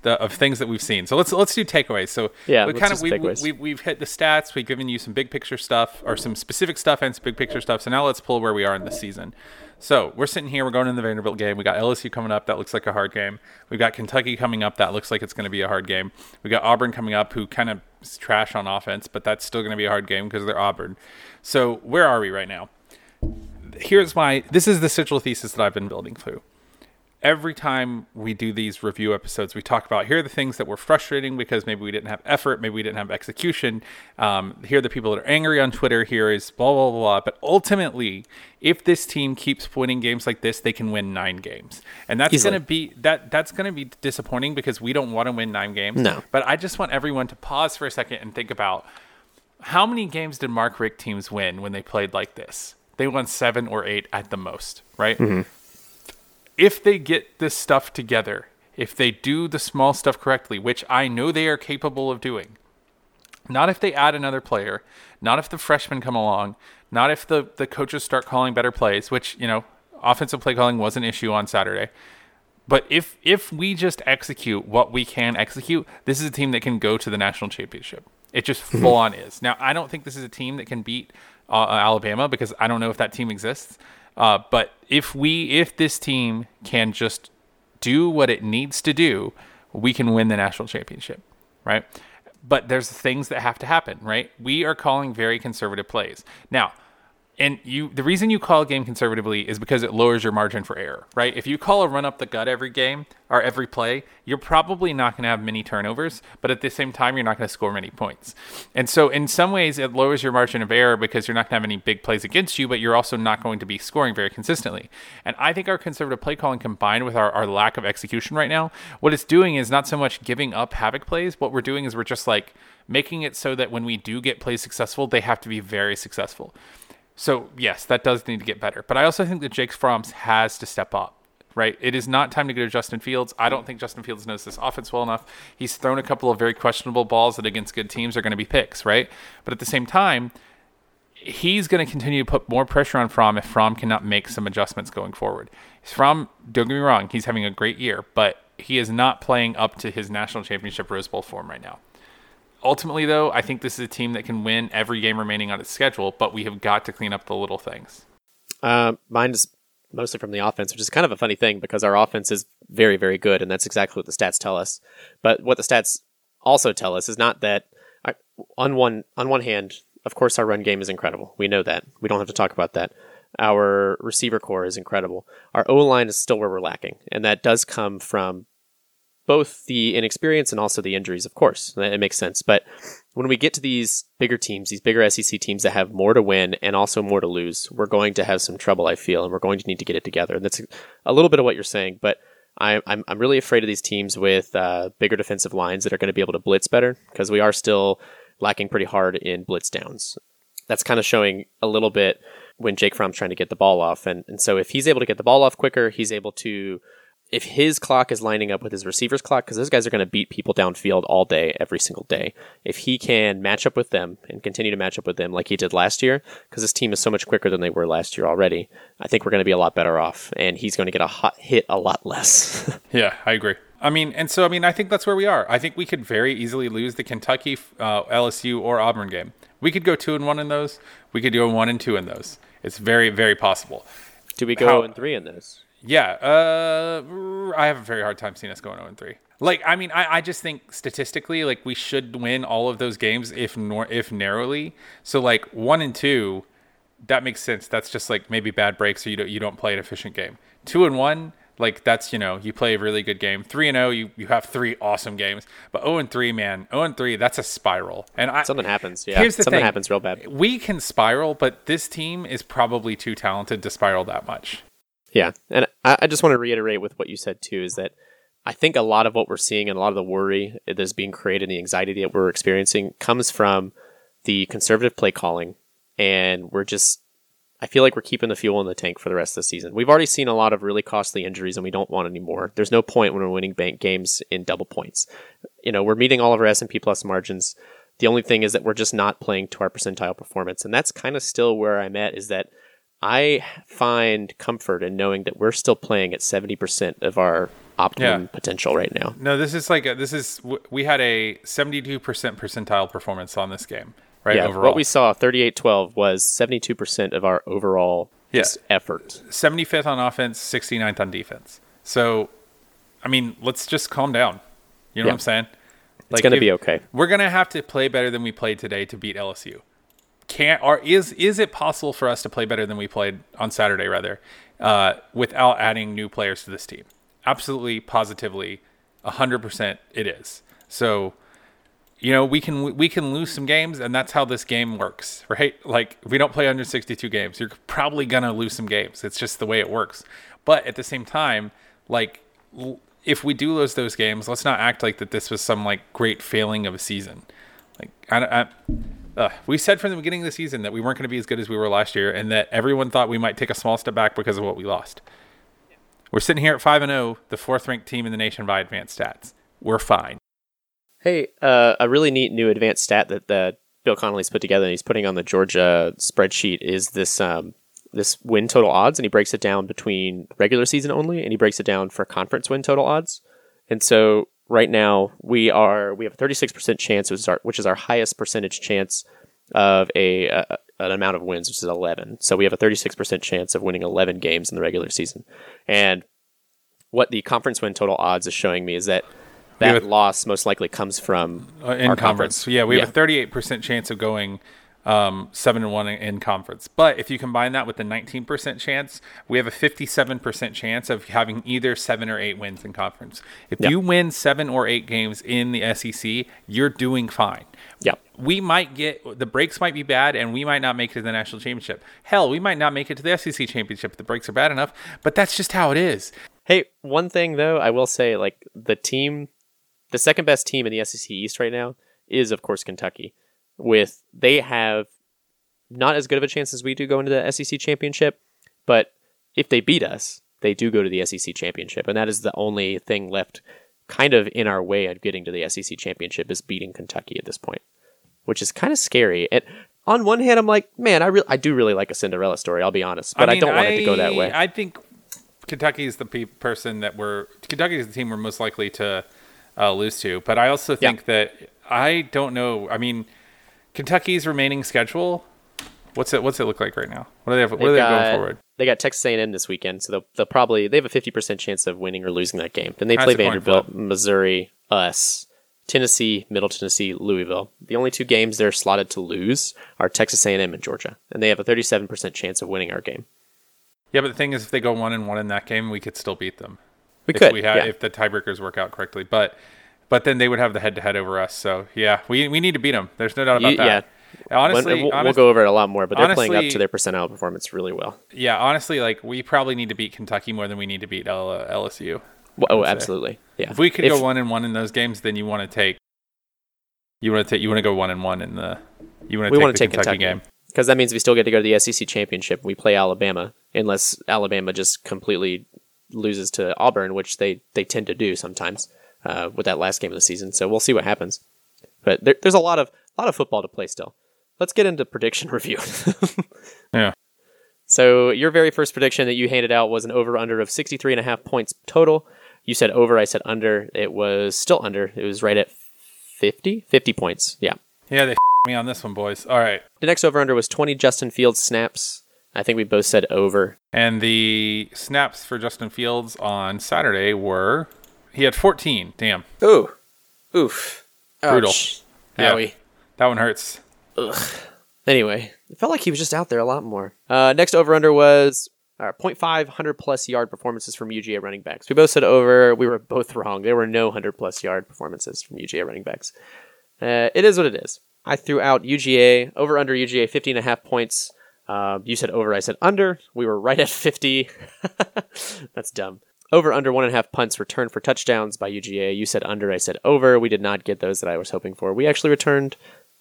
of things that we've seen. So let's do takeaways. So yeah, we've hit the stats. We've given you some big picture stuff, or some specific stuff and some big picture stuff. So now let's pull where we are in the season. So we're sitting here. We're going into the Vanderbilt game. We got LSU coming up. That looks like a hard game. We've got Kentucky coming up. That looks like it's going to be a hard game. We got Auburn coming up, who kind of is trash on offense, but that's still going to be a hard game because they're Auburn. So where are we right now? This is the central thesis that I've been building through. Every time we do these review episodes, we talk about here are the things that were frustrating because maybe we didn't have effort, maybe we didn't have execution. Here are the people that are angry on Twitter. Here is blah, blah, blah, blah. But ultimately, if this team keeps winning games like this, they can win 9 games. And that's going to be that's going to be disappointing because we don't want to win 9 games. No. But I just want everyone to pause for a second and think about how many games did Mark Richt teams win when they played like this? They won 7 or 8 at the most, right? Mm-hmm. If they get this stuff together, if they do the small stuff correctly, which I know they are capable of doing, not if they add another player, not if the freshmen come along, not if the coaches start calling better plays, which, offensive play calling was an issue on Saturday. But if we just execute what we can execute, this is a team that can go to the national championship. It just full on is. Now, I don't think this is a team that can beat Alabama because I don't know if that team exists. But if this team can just do what it needs to do, we can win the national championship, right? But there's things that have to happen, right? We are calling very conservative plays. Now, and the reason you call a game conservatively is because it lowers your margin for error, right? If you call a run up the gut every game or every play, you're probably not going to have many turnovers, but at the same time, you're not going to score many points. And so in some ways, it lowers your margin of error because you're not going to have any big plays against you, but you're also not going to be scoring very consistently. And I think our conservative play calling combined with our lack of execution right now, what it's doing is not so much giving up havoc plays. What we're doing is we're just like making it so that when we do get plays successful, they have to be very successful. So, yes, that does need to get better. But I also think that Jake Fromm has to step up, right? It is not time to go to Justin Fields. I don't think Justin Fields knows this offense well enough. He's thrown a couple of very questionable balls that against good teams are going to be picks, right? But at the same time, he's going to continue to put more pressure on Fromm if Fromm cannot make some adjustments going forward. Fromm, don't get me wrong, he's having a great year, but he is not playing up to his national championship Rose Bowl form right now. Ultimately, though, I think this is a team that can win every game remaining on its schedule, but we have got to clean up the little things. Mine is mostly from the offense, which is kind of a funny thing because our offense is very, very good, and that's exactly what the stats tell us. But what the stats also tell us is not that on one hand, of course, our run game is incredible. We know that. We don't have to talk about that. Our receiver core is incredible. Our O-line is still where we're lacking, and that does come from both the inexperience and also the injuries, of course. It makes sense. But when we get to these bigger teams, these bigger SEC teams that have more to win and also more to lose, we're going to have some trouble, I feel, and we're going to need to get it together. And that's a little bit of what you're saying, but I'm really afraid of these teams with bigger defensive lines that are going to be able to blitz better because we are still lacking pretty hard in blitz downs. That's kind of showing a little bit when Jake Fromm's trying to get the ball off. And so if he's able to get the ball off quicker, he's able to... If his clock is lining up with his receiver's clock, because those guys are going to beat people downfield all day, every single day. If he can match up with them and continue to match up with them like he did last year, because this team is so much quicker than they were last year already, I think we're going to be a lot better off, and he's going to get a hot hit a lot less. Yeah, I agree. I think that's where we are. I think we could very easily lose the Kentucky, LSU, or Auburn game. We could go 2-1 in those. We could go 1-2 in those. It's very, very possible. Do we go 0-3 in those? Yeah, I have a very hard time seeing us going 0-3. Like, I mean, I just think statistically, like, we should win all of those games if narrowly. So, like, 1-2, that makes sense. That's just like maybe bad breaks, or you don't play an efficient game. 2-1, like, that's, you know, you play a really good game. 3-0, you have three awesome games. But 0-3, man, 0-3, that's a spiral. And something happens. Yeah, here's the thing. Something happens real bad. We can spiral, but this team is probably too talented to spiral that much. Yeah, and I just want to reiterate with what you said, too, is that I think a lot of what we're seeing and a lot of the worry that's being created and the anxiety that we're experiencing comes from the conservative play calling, and I feel like we're keeping the fuel in the tank for the rest of the season. We've already seen a lot of really costly injuries, and we don't want any more. There's no point when we're winning bank games in double points. You know, we're meeting all of our S&P plus margins. The only thing is that we're just not playing to our percentile performance, and that's kind of still where I'm at, is that I find comfort in knowing that we're still playing at 70% of our optimum potential right now. No, we had a 72% percentile performance on this game, right? Yeah, overall. What we saw, 38-12, was 72% of our overall effort. 75th on offense, 69th on defense. So, I mean, let's just calm down. You know what I'm saying? Like, it's going to be okay. We're going to have to play better than we played today to beat LSU. Is it possible for us to play better than we played on Saturday, without adding new players to this team? Absolutely, positively, 100% it is. So, you know, we can lose some games, and that's how this game works, right? Like, if we don't play 162 games, you're probably gonna lose some games. It's just the way it works. But at the same time, like, if we do lose those games, let's not act like that this was some like great failing of a season. Like, we said from the beginning of the season that we weren't going to be as good as we were last year, and that everyone thought we might take a small step back because of what we lost. Yeah. We're sitting here at 5-0, the 4th-ranked team in the nation by advanced stats. We're fine. Hey, a really neat new advanced stat that Bill Connolly's put together and he's putting on the Georgia spreadsheet is this this win total odds, and he breaks it down between regular season only, and he breaks it down for conference win total odds. And so right now, we have a 36% chance, which is our highest percentage chance of an amount of wins, which is 11. So we have a 36% chance of winning 11 games in the regular season. And what the conference win total odds is showing me is that loss most likely comes from in our conference. Yeah, we have a 38% chance of going 7-1 in conference. But if you combine that with the 19% chance, we have a 57% chance of having either 7 or 8 wins in conference. If you win 7 or 8 games in the SEC, you're doing fine. Yeah. We might the breaks might be bad, and we might not make it to the national championship. Hell, we might not make it to the SEC championship if the breaks are bad enough, but that's just how it is. Hey, one thing though, I will say, like, the second best team in the SEC East right now is, of course, Kentucky. They have not as good of a chance as we do go into the SEC championship, but if they beat us, they do go to the SEC championship, and that is the only thing left kind of in our way of getting to the SEC championship is beating Kentucky at this point, which is kind of scary. And on one hand, I'm like, man, I do really like a Cinderella story, I'll be honest, but I don't want it to go that way. I think Kentucky is the person that Kentucky is the team we're most likely to lose to, but I also think that I don't know. I mean, Kentucky's remaining schedule, what's it look like right now? What do they have? What are they going forward? They got Texas A&M this weekend, so they have a 50% chance of winning or losing that game. Then they play Vanderbilt, Missouri, us, Tennessee, Middle Tennessee, Louisville. The only two games they're slotted to lose are Texas A&M and Georgia, and they have a 37% chance of winning our game. Yeah, but the thing is, if they go 1-1 in that game, we could still beat them. If the tiebreakers work out correctly, But then they would have the head-to-head over us. So, yeah, we need to beat them. There's no doubt about that. Yeah. Honestly, we'll go over it a lot more, but they're playing up to their percentile performance really well. Yeah, honestly, like, we probably need to beat Kentucky more than we need to beat LSU. Oh, absolutely. Yeah. If we could go 1-1 in those games, then you want to take the Kentucky game. Because that means we still get to go to the SEC championship. We play Alabama, unless Alabama just completely loses to Auburn, which they tend to do sometimes. With that last game of the season, so we'll see what happens. But there's a lot of football to play still. Let's get into prediction review. Yeah. So your very first prediction that you handed out was an over/under of 63.5 points total. You said over, I said under. It was still under. It was right at 50 points. Yeah. Yeah, they me on this one, boys. All right. The next over/under was 20 Justin Fields snaps. I think we both said over. And the snaps for Justin Fields on Saturday were. He had 14. Damn. Ooh. Oof. Brutal. Ouch. Yeah. Owie. That one hurts. Ugh. Anyway, it felt like he was just out there a lot more. Next over-under was 0.5 100-plus yard performances from UGA running backs. We both said over. We were both wrong. There were no 100-plus yard performances from UGA running backs. It is what it is. I threw out UGA, over-under UGA, 50.5 points. You said over. I said under. We were right at 50. That's dumb. Over, under 1.5 punts returned for touchdowns by UGA. You said under, I said over. We did not get those that I was hoping for. We actually returned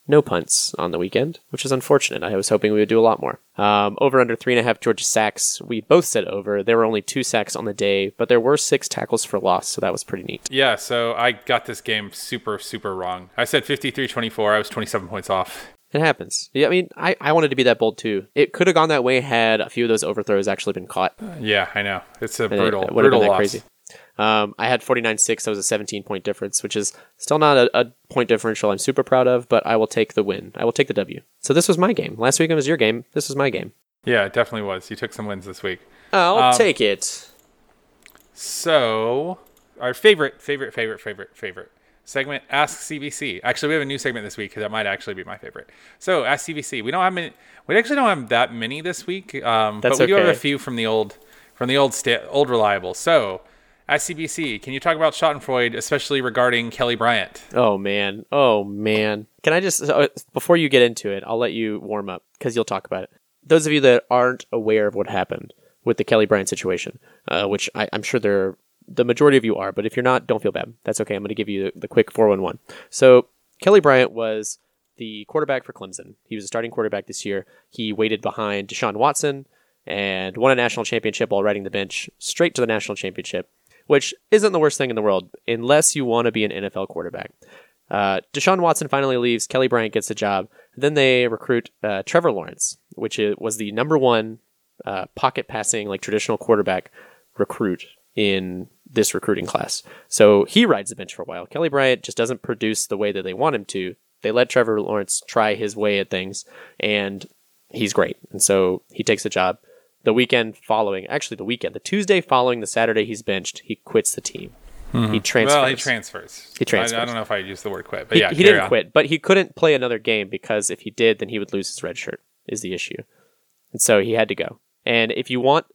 no punts on the weekend, which is unfortunate. I was hoping we would do a lot more. Over, under 3.5 Georgia sacks. We both said over. There were only 2 sacks on the day, but there were 6 tackles for loss, so that was pretty neat. Yeah, so I got this game super, super wrong. I said 53-24. I was 27 points off. It happens. Yeah, I mean, I wanted to be that bold too. It could have gone that way had a few of those overthrows actually been caught. Yeah, I know. It's a brutal, it brutal loss. Crazy. I had 49-6. That was a 17-point difference, which is still not a point differential I'm super proud of, but I will take the win. I will take the W. So this was my game. Last weekend was your game. This was my game. Yeah, it definitely was. You took some wins this week. I'll take it. So our favorite segment, Ask CBC. Actually, we have a new segment this week that might actually be my favorite. So, Ask CBC. We actually don't have that many this week, but we do have a few from the old reliable. So, Ask CBC, can you talk about Schadenfreude, especially regarding Kelly Bryant? Oh man. Can I just before you get into it, I'll let you warm up because you'll talk about it. Those of you that aren't aware of what happened with the Kelly Bryant situation, which I'm sure the majority of you are, but if you're not, don't feel bad. That's okay. I'm going to give you the quick 411. So Kelly Bryant was the quarterback for Clemson. He was a starting quarterback this year. He waited behind Deshaun Watson and won a national championship while riding the bench straight to the national championship, which isn't the worst thing in the world unless you want to be an NFL quarterback. Deshaun Watson finally leaves. Kelly Bryant gets the job. Then they recruit Trevor Lawrence, which was the number one pocket passing, like traditional quarterback recruit in this recruiting class. So he rides the bench for a while. Kelly Bryant just doesn't produce the way that they want him to. They let Trevor Lawrence try his way at things, and he's great. And so he takes the job. the weekend following, actually the weekend, the Tuesday following the Saturday he's benched, he quits the team. Mm-hmm. He transfers. Well, he transfers. I don't know if I use the word quit, but yeah. He didn't quit, but he couldn't play another game because if he did, then he would lose his red shirt is the issue. And so he had to go. And if you want,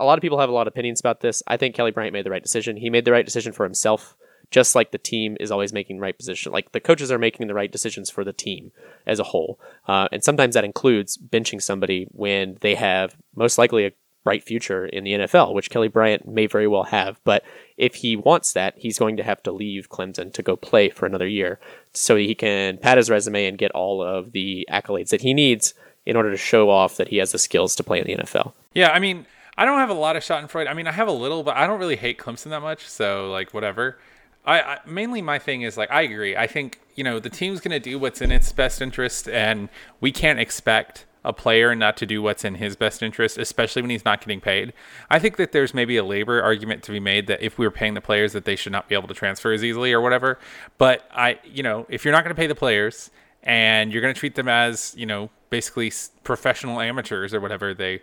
a lot of people have a lot of opinions about this. I think Kelly Bryant made the right decision. He made the right decision for himself, just like the team is always making the right position. Like the coaches are making the right decisions for the team as a whole. And sometimes that includes benching somebody when they have most likely a bright future in the NFL, which Kelly Bryant may very well have. But if he wants that, he's going to have to leave Clemson to go play for another year so he can pad his resume and get all of the accolades that he needs in order to show off that he has the skills to play in the NFL. Yeah, I mean, I don't have a lot of schadenfreude. I mean, I have a little, but I don't really hate Clemson that much. So, like, whatever. I mainly my thing is, like, I agree. I think, you know, the team's going to do what's in its best interest, and we can't expect a player not to do what's in his best interest, especially when he's not getting paid. I think that there's maybe a labor argument to be made that if we were paying the players that they should not be able to transfer as easily or whatever. But I, you know, if you're not going to pay the players and you're going to treat them as, you know, basically professional amateurs or whatever they,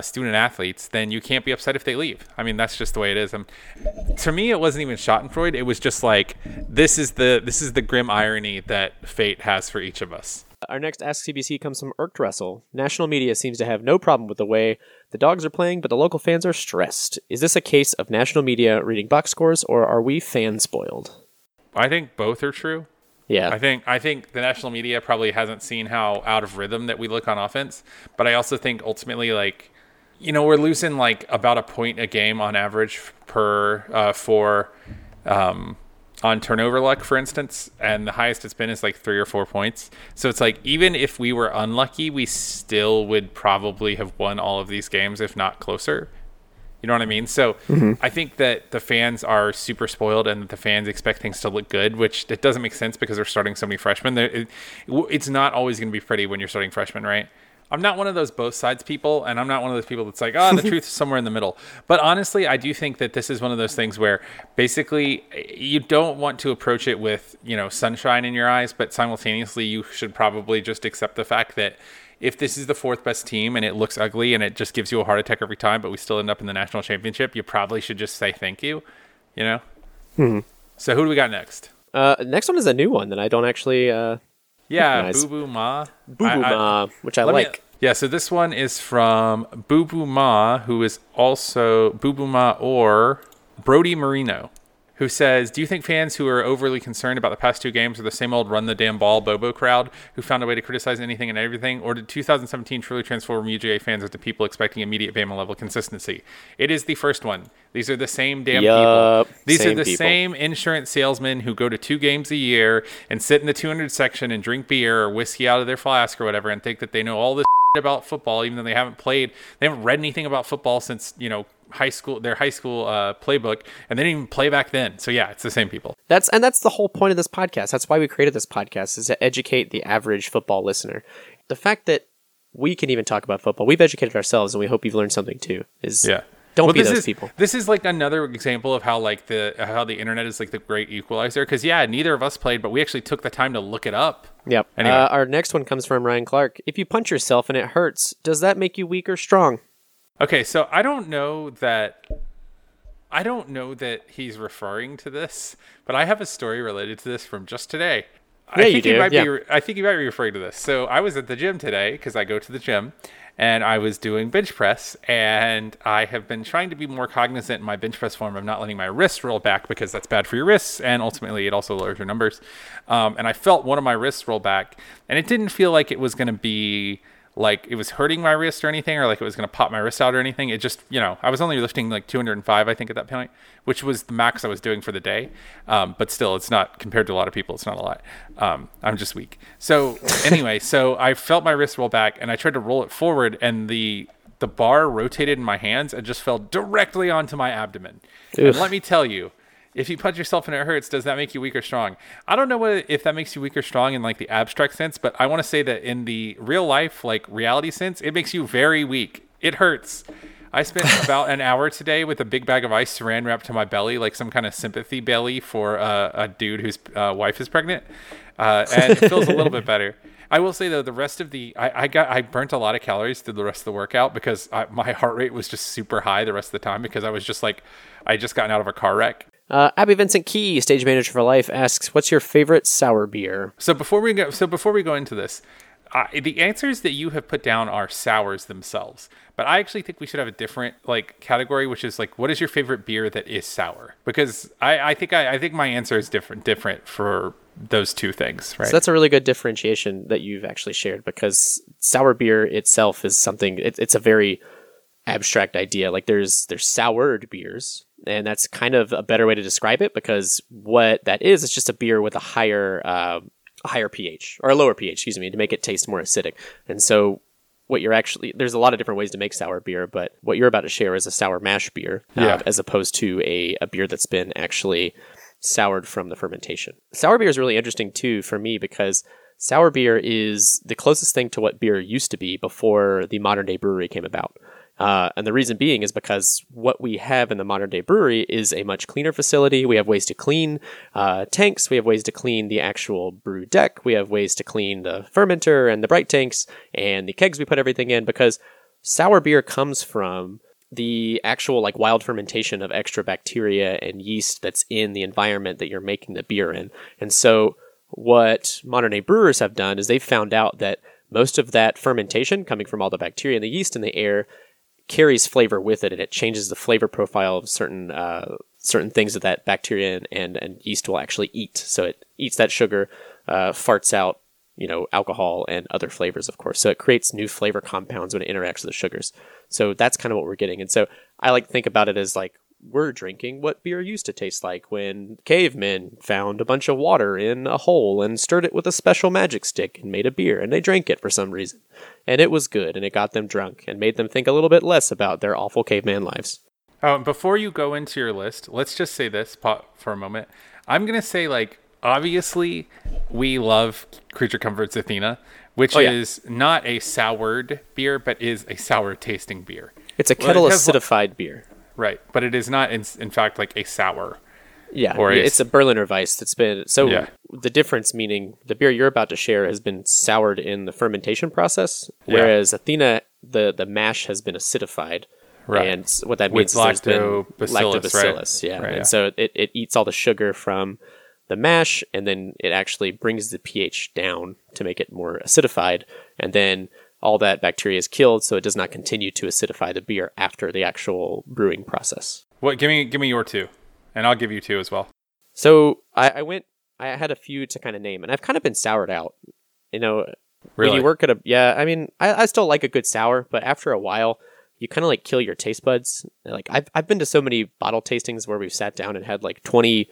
student athletes, then you can't be upset if they leave. I mean, that's just the way it is. To me, it wasn't even Schadenfreude. It was just like, this is the grim irony that fate has for each of us. Our next Ask CBC comes from Irked Russell. National media seems to have no problem with the way the Dogs are playing, but the local fans are stressed. Is this a case of national media reading box scores, or are we fan spoiled? I think both are true. Yeah. I think the national media probably hasn't seen how out of rhythm that we look on offense, but I also think ultimately, like, you know, we're losing like about a point a game on average per on turnover luck, for instance, and the highest it's been is like 3 or 4 points. So it's like, even if we were unlucky, we still would probably have won all of these games, if not closer. You know what I mean? So mm-hmm. I think that the fans are super spoiled and the fans expect things to look good, which it doesn't make sense because they're starting so many freshmen. It's not always going to be pretty when you're starting freshmen, right? I'm not one of those both sides people, and I'm not one of those people that's like, the truth is somewhere in the middle. But honestly, I do think that this is one of those things where basically you don't want to approach it with, you know, sunshine in your eyes, but simultaneously you should probably just accept the fact that if this is the fourth best team and it looks ugly and it just gives you a heart attack every time, but we still end up in the national championship, you probably should just say thank you, you know? Mm-hmm. So who do we got next? Next one is a new one that I don't actually... Yeah, nice. Boo Boo Ma. Boo Boo Ma, which I like. So this one is from Boo Boo Ma, who is also Boo Boo Ma or Brody Marino, who says, do you think fans who are overly concerned about the past two games are the same old run the damn ball Bobo crowd who found a way to criticize anything and everything? Or did 2017 truly transform UGA fans into people expecting immediate Bama level consistency? It is the first one. These are the same damn people. These are the same insurance salesmen who go to 2 games a year and sit in the 200 section and drink beer or whiskey out of their flask or whatever and think that they know all this about football, even though they haven't played. They haven't read anything about football since, you know, high school playbook, and they didn't even play back then. So yeah, it's the same people. That's the whole point of this podcast. That's why we created this podcast, is to educate the average football listener. The fact that we can even talk about football, we've educated ourselves, and we hope you've learned something too. Don't be those people. This is like another example of how like how the internet is like the great equalizer. Because yeah, neither of us played, but we actually took the time to look it up. Yep. Anyway. Our next one comes from Ryan Clark. If you punch yourself and it hurts, does that make you weak or strong? Okay, so I don't know that he's referring to this, but I have a story related to this from just today. I think you might be referring to this. So I was at the gym today because I go to the gym, and I was doing bench press, and I have been trying to be more cognizant in my bench press form of not letting my wrists roll back because that's bad for your wrists, and ultimately it also lowers your numbers. And I felt one of my wrists roll back, and it didn't feel like it was going to be like it was hurting my wrist or anything, or like it was going to pop my wrist out or anything. It just, you know, I was only lifting like 205, I think, at that point, which was the max I was doing for the day. But still, it's not, compared to a lot of people, it's not a lot. I'm just weak. So anyway, so I felt my wrist roll back and I tried to roll it forward, and the bar rotated in my hands and just fell directly onto my abdomen. Oof. And let me tell you, if you punch yourself and it hurts, does that make you weak or strong? I don't know if that makes you weak or strong in like the abstract sense, but I want to say that in the real life, like reality sense, it makes you very weak. It hurts. I spent about an hour today with a big bag of ice saran wrapped to my belly, like some kind of sympathy belly for a dude whose wife is pregnant. And it feels a little bit better. I will say, though, the rest of the I burnt a lot of calories through the rest of the workout because my heart rate was just super high the rest of the time because I was just like, I just gotten out of a car wreck. Abby Vincent Key, Stage Manager for Life, asks, "What's your favorite sour beer?" So before we go into this, the answers that you have put down are sours themselves, but I actually think we should have a different like category, which is like, what is your favorite beer that is sour? Because I think my answer is different for those two things, right? So that's a really good differentiation that you've actually shared, because sour beer itself is something, it's a very abstract idea. Like there's soured beers, and that's kind of a better way to describe it, because what that is, it's just a beer with a higher pH, or a lower pH, excuse me, to make it taste more acidic. And so there's a lot of different ways to make sour beer, but what you're about to share is a sour mash beer, as opposed to a beer that's been actually soured from the fermentation. Sour beer is really interesting too for me, because sour beer is the closest thing to what beer used to be before the modern day brewery came about. And the reason being is because what we have in the modern day brewery is a much cleaner facility. We have ways to clean tanks. We have ways to clean the actual brew deck. We have ways to clean the fermenter and the bright tanks and the kegs we put everything in, because sour beer comes from the actual like wild fermentation of extra bacteria and yeast that's in the environment that you're making the beer in. And so what modern day brewers have done is they've found out that most of that fermentation coming from all the bacteria and the yeast in the air carries flavor with it, and it changes the flavor profile of certain things that bacteria and yeast will actually eat. So it eats that sugar, farts out, alcohol and other flavors, of course. So it creates new flavor compounds when it interacts with the sugars. So that's kind of what we're getting. And so I like to think about it as like, we're drinking what beer used to taste like when cavemen found a bunch of water in a hole and stirred it with a special magic stick and made a beer, and they drank it for some reason. And it was good, and it got them drunk and made them think a little bit less about their awful caveman lives. Before you go into your list, let's just say this for a moment. I'm going to say, like, obviously we love Creature Comforts Athena, which is not a soured beer, but is a sour tasting beer. It's a kettle acidified beer. Right, but it is not, in fact, like a sour. Yeah, it's a Berliner Weiss that's been... So the difference, meaning the beer you're about to share has been soured in the fermentation process, whereas Athena, the mash has been acidified. Right. And what that means is there's been lactobacillus. Right? Yeah. Right, and so it eats all the sugar from the mash, and then it actually brings the pH down to make it more acidified, and then... all that bacteria is killed, so it does not continue to acidify the beer after the actual brewing process. What? Give me your two, and I'll give you two as well. So I had a few to kind of name, and I've kind of been soured out. Really? When you work at I still like a good sour, but after a while, you kind of like kill your taste buds. Like I've been to so many bottle tastings where we've sat down and had like 20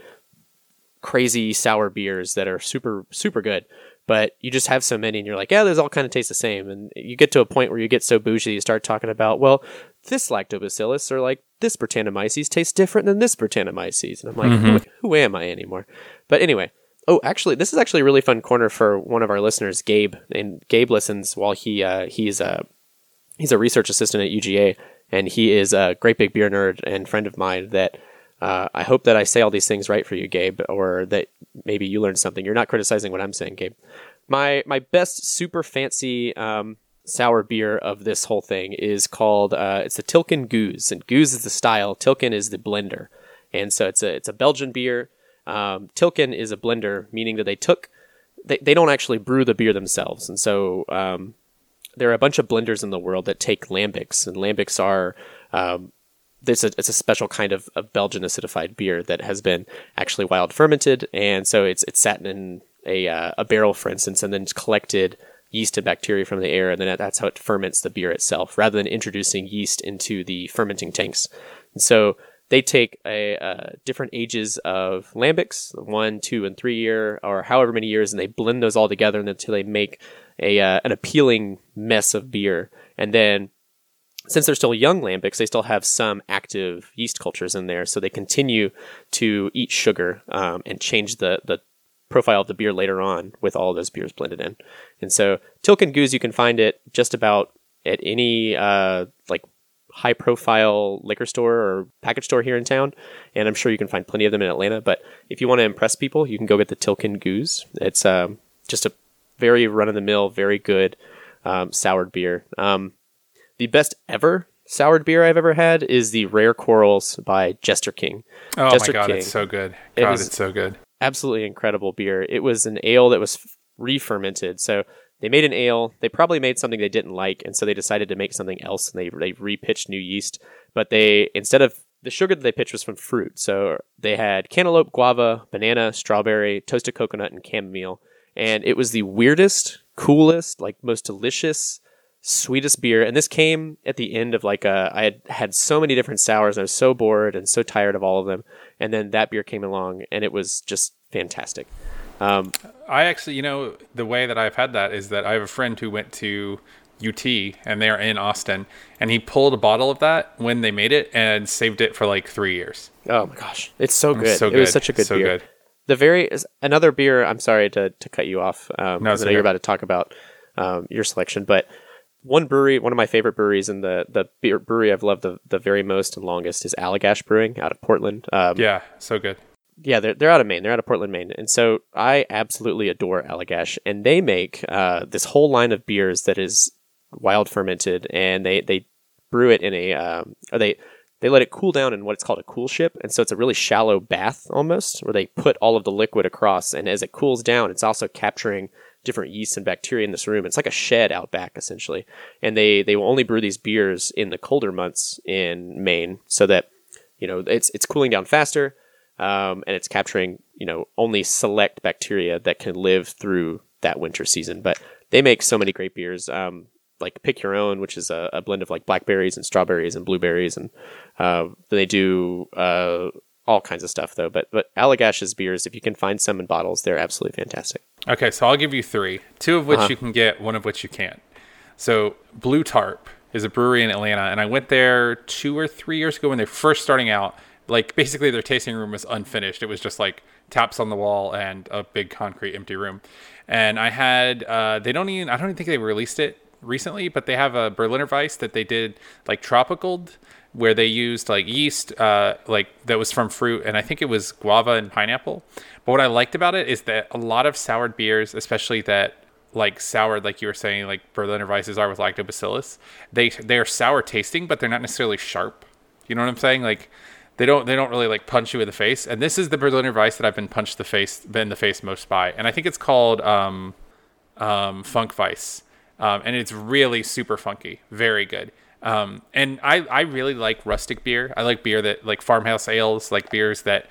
crazy sour beers that are super, super good. But you just have so many, and you're like, yeah, those all kind of taste the same. And you get to a point where you get so bougie, you start talking about, well, this lactobacillus or like this Brettanomyces tastes different than this Brettanomyces. And I'm like, who am I anymore? But anyway, this is actually a really fun corner for one of our listeners, Gabe. And Gabe listens while he's a research assistant at UGA, and he is a great big beer nerd and friend of mine that... I hope that I say all these things right for you, Gabe, or that maybe you learned something. You're not criticizing what I'm saying, Gabe. My best super fancy sour beer of this whole thing is called, it's the Tilken Goose. And Goose is the style. Tilken is the blender. And so it's a Belgian beer. Tilken is a blender, meaning that they don't actually brew the beer themselves. And so there are a bunch of blenders in the world that take lambics. And lambics are... It's a special kind of Belgian acidified beer that has been actually wild fermented, and so it's sat in a barrel, for instance, and then collected yeast and bacteria from the air, and then that's how it ferments the beer itself, rather than introducing yeast into the fermenting tanks. And so they take different ages of lambics, 1, 2, and 3 year, or however many years, and they blend those all together until they make an appealing mess of beer, and then. Since they're still young lambics, they still have some active yeast cultures in there, so they continue to eat sugar and change the profile of the beer later on with all those beers blended in. And so Tilken Goose, you can find it just about at any like high-profile liquor store or package store here in town, and I'm sure you can find plenty of them in Atlanta. But if you want to impress people, you can go get the Tilken Goose. It's just a very run-of-the-mill, very good soured beer. The best ever soured beer I've ever had is the Rare Quarrels by Jester King. Oh, Jester my God, King. It's so good. God, it's so good. Absolutely incredible beer. It was an ale that was re-fermented. So they made an ale. They probably made something they didn't like, and so they decided to make something else, and they re-pitched new yeast. But they, instead of the sugar that they pitched was from fruit. So they had cantaloupe, guava, banana, strawberry, toasted coconut, and chamomile. And it was the weirdest, coolest, like most delicious, sweetest beer. And this came at the end of like a, I had had so many different sours. And I was so bored and so tired of all of them. And then that beer came along and it was just fantastic. I actually, you know, the way that I've had that is that I have a friend who went to UT and they're in Austin, and he pulled a bottle of that when they made it and saved it for like 3 years. Oh my gosh. It's so good. So good. It was such a good beer. Good. The very, another beer, I'm sorry to cut you off. No, I know you're about to talk about your selection, but one brewery, one of my favorite breweries, and the beer brewery I've loved the very most and longest is Allagash Brewing out of Portland. Yeah, so good. Yeah, they're out of Maine. They're out of Portland, Maine. And so I absolutely adore Allagash, and they make this whole line of beers that is wild fermented, and they brew it in a, or they let it cool down in what it's called a cool ship. And so it's a really shallow bath almost where they put all of the liquid across. And as it cools down, it's also capturing different yeasts and bacteria in this room. It's like a shed out back essentially. And they will only brew these beers in the colder months in Maine so that, you know, it's cooling down faster. And it's capturing, you know, only select bacteria that can live through that winter season. But they make so many great beers. Like Pick Your Own, which is a blend of like blackberries and strawberries and blueberries, and they do all kinds of stuff though. But Allagash's beers, if you can find some in bottles, they're absolutely fantastic. Okay, so I'll give you three, two of which you can get, one of which you can't. So Blue Tarp is a brewery in Atlanta, and I went there 2 or 3 years ago when they're first starting out. Like basically their tasting room was unfinished. It was just like taps on the wall and a big concrete empty room. And I had I don't even think they released it recently, but they have a Berliner Weiss that they did like tropicaled, where they used like yeast like that was from fruit, and I think it was guava and pineapple. But what I liked about it is that a lot of soured beers, especially that like soured, like you were saying, like Berliner Weisses are with lactobacillus, they are sour tasting, but they're not necessarily sharp. You know what I'm saying? Like they don't really like punch you in the face. And this is the Berliner Weiss that I've been punched in the face most by, and I think it's called Funk Weiss. And it's really super funky. Very good. And I really like rustic beer. I like beer that like farmhouse ales, like beers that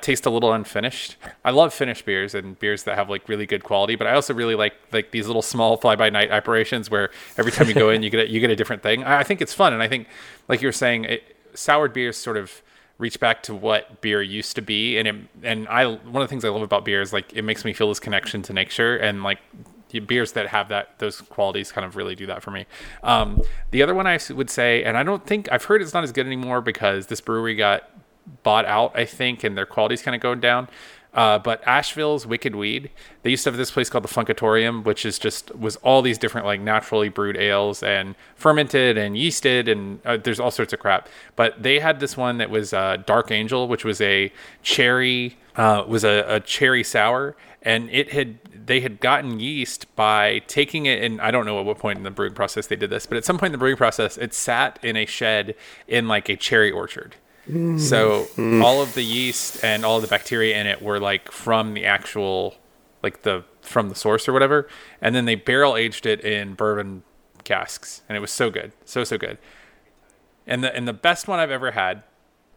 taste a little unfinished. I love finished beers and beers that have like really good quality, but I also really like these little small fly by night operations where every time you go in, you get a different thing. I think it's fun. And I think like you were saying, soured beers sort of reach back to what beer used to be. One of the things I love about beer is like, it makes me feel this connection to nature, and like, beers that have those qualities kind of really do that for me. The other one I would say, and I don't think I've heard it's not as good anymore because this brewery got bought out, I think, and their quality's kind of going down. But Asheville's Wicked Weed, they used to have this place called the Funkatorium, which is was all these different like naturally brewed ales and fermented and yeasted, and there's all sorts of crap. But they had this one that was Dark Angel, which was a cherry sour, and they had gotten yeast by taking it, and I don't know at what point in the brewing process they did this, but at some point in the brewing process, it sat in a shed in like a cherry orchard. So all of the yeast and all of the bacteria in it were like from the actual, like from the source or whatever. And then they barrel aged it in bourbon casks, and it was so good. So good. And the best one I've ever had,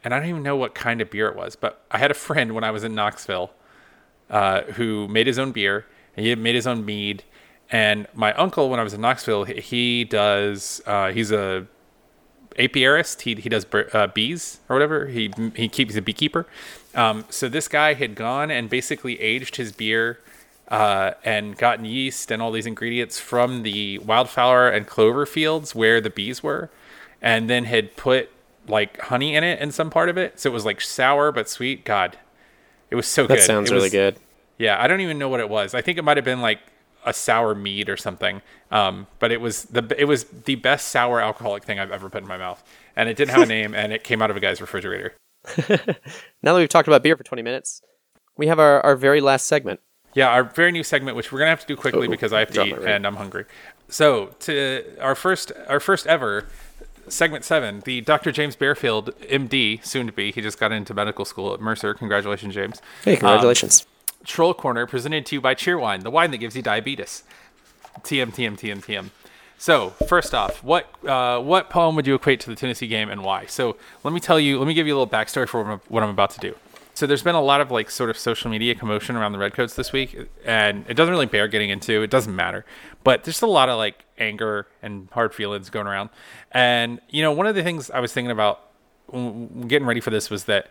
and I don't even know what kind of beer it was, but I had a friend when I was in Knoxville, who made his own beer, and he made his own mead. And my uncle, when I was in Knoxville, he's a apiarist. He does bees or whatever. He's a beekeeper. So this guy had gone and basically aged his beer and gotten yeast and all these ingredients from the wildflower and clover fields where the bees were, and then had put like honey in it in some part of it. So it was like sour but sweet. God, it was so good. That sounds really good. Yeah, I don't even know what it was. I think it might have been like a sour mead or something, but it was the best sour alcoholic thing I've ever put in my mouth, and it didn't have a name, and it came out of a guy's refrigerator. Now that we've talked about beer for 20 minutes, we have our very last segment, Yeah, our very new segment, which we're gonna have to do quickly because I have to eat and I'm hungry. So to our first ever segment 7, the Dr. James Bearfield, MD, soon to be. He just got into medical school at Mercer. Congratulations, James. Hey, congratulations. Troll Corner, presented to you by Cheerwine, the wine that gives you diabetes. TM, TM, TM, TM. So first off, what poem would you equate to the Tennessee game and why? So let me give you a little backstory for what I'm about to do. So there's been a lot of like sort of social media commotion around the Redcoats this week, and it doesn't really bear getting into. It doesn't matter, but there's a lot of like anger and hard feelings going around. And you know, one of the things I was thinking about getting ready for this was that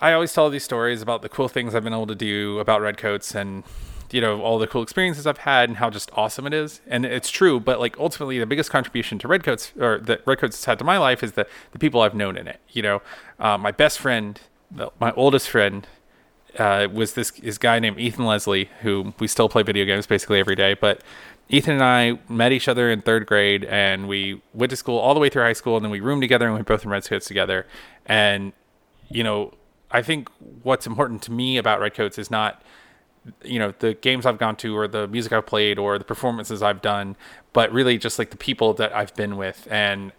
I always tell these stories about the cool things I've been able to do about Redcoats and, you know, all the cool experiences I've had and how just awesome it is. And it's true, but like ultimately the biggest contribution to Redcoats, or that Redcoats has had to my life, is the people I've known in it. You know, my best friend. My oldest friend was this guy named Ethan Leslie, who we still play video games basically every day. But Ethan and I met each other in 3rd grade, and we went to school all the way through high school, and then we roomed together, and we were both in Redcoats together. And, you know, I think what's important to me about Redcoats is not, you know, the games I've gone to or the music I've played or the performances I've done, but really just like the people that I've been with. And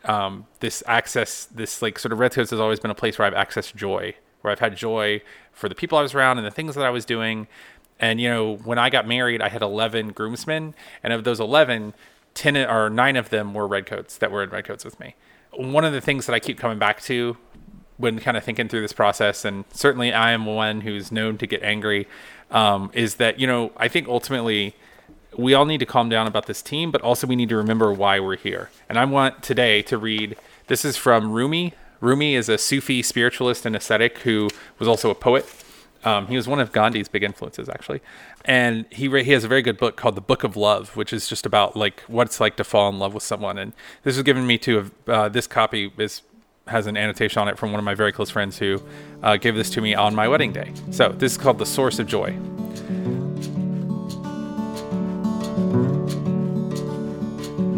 this access, this like sort of Redcoats has always been a place where I've accessed joy, where I've had joy for the people I was around and the things that I was doing. And, you know, when I got married, I had 11 groomsmen. And of those 11, 10 or 9 of them were Redcoats that were in Redcoats with me. One of the things that I keep coming back to when kind of thinking through this process, and certainly I am one who's known to get angry, is that, you know, I think ultimately we all need to calm down about this team, but also we need to remember why we're here. And I want today to read, this is from Rumi. Rumi is a Sufi spiritualist and ascetic who was also a poet. He was one of Gandhi's big influences, actually. And he has a very good book called The Book of Love, which is just about like what it's like to fall in love with someone. And this was given me to this copy has an annotation on it from one of my very close friends who gave this to me on my wedding day. So this is called The Source of Joy.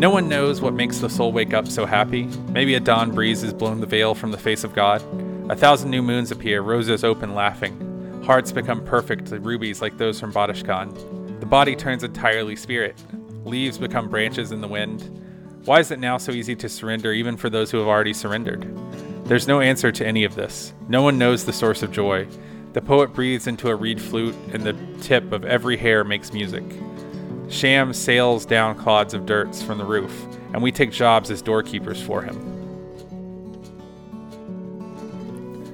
No one knows what makes the soul wake up so happy. Maybe a dawn breeze has blown the veil from the face of God. 1,000 new moons appear, roses open laughing. Hearts become perfect, the rubies like those from Badishkan. The body turns entirely spirit. Leaves become branches in the wind. Why is it now so easy to surrender even for those who have already surrendered? There's no answer to any of this. No one knows the source of joy. The poet breathes into a reed flute, and the tip of every hair makes music. Sham sails down clods of dirts from the roof, and we take jobs as doorkeepers for him.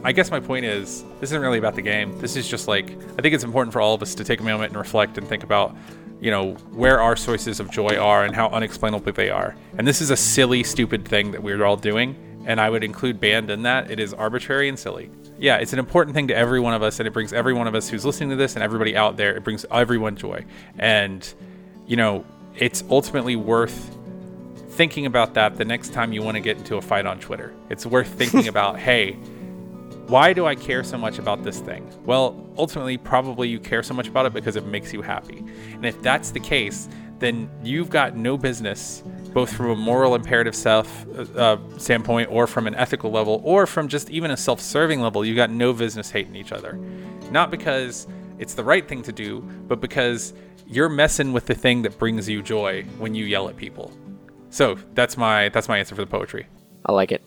I guess my point is, this isn't really about the game. This is just like, I think it's important for all of us to take a moment and reflect and think about, you know, where our sources of joy are and how unexplainable they are. And this is a silly, stupid thing that we're all doing, and I would include band in that. It is arbitrary and silly. Yeah, it's an important thing to every one of us, and it brings every one of us who's listening to this and everybody out there, it brings everyone joy. And you know, it's ultimately worth thinking about that the next time you want to get into a fight on Twitter. It's worth thinking about, hey, why do I care so much about this thing? Well, ultimately, probably you care so much about it because it makes you happy. And if that's the case, then you've got no business, both from a moral imperative standpoint or from an ethical level or from just even a self-serving level, you've got no business hating each other. Not because it's the right thing to do, but because you're messing with the thing that brings you joy when you yell at people. So that's my answer for the poetry. I like it.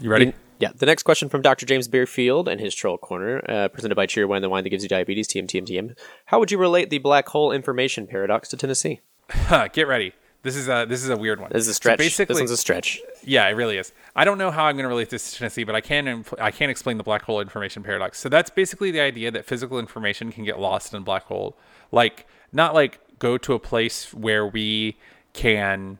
You ready? Yeah. The next question from Dr. James Bearfield and his Troll Corner, presented by Cheerwine, the wine that gives you diabetes, TM. How would you relate the black hole information paradox to Tennessee? Get ready. This is a weird one. This is a stretch. So basically, this one's a stretch. Yeah, it really is. I don't know how I'm going to relate this to Tennessee, but I can explain the black hole information paradox. So that's basically the idea that physical information can get lost in a black hole. Like, not like go to a place where we can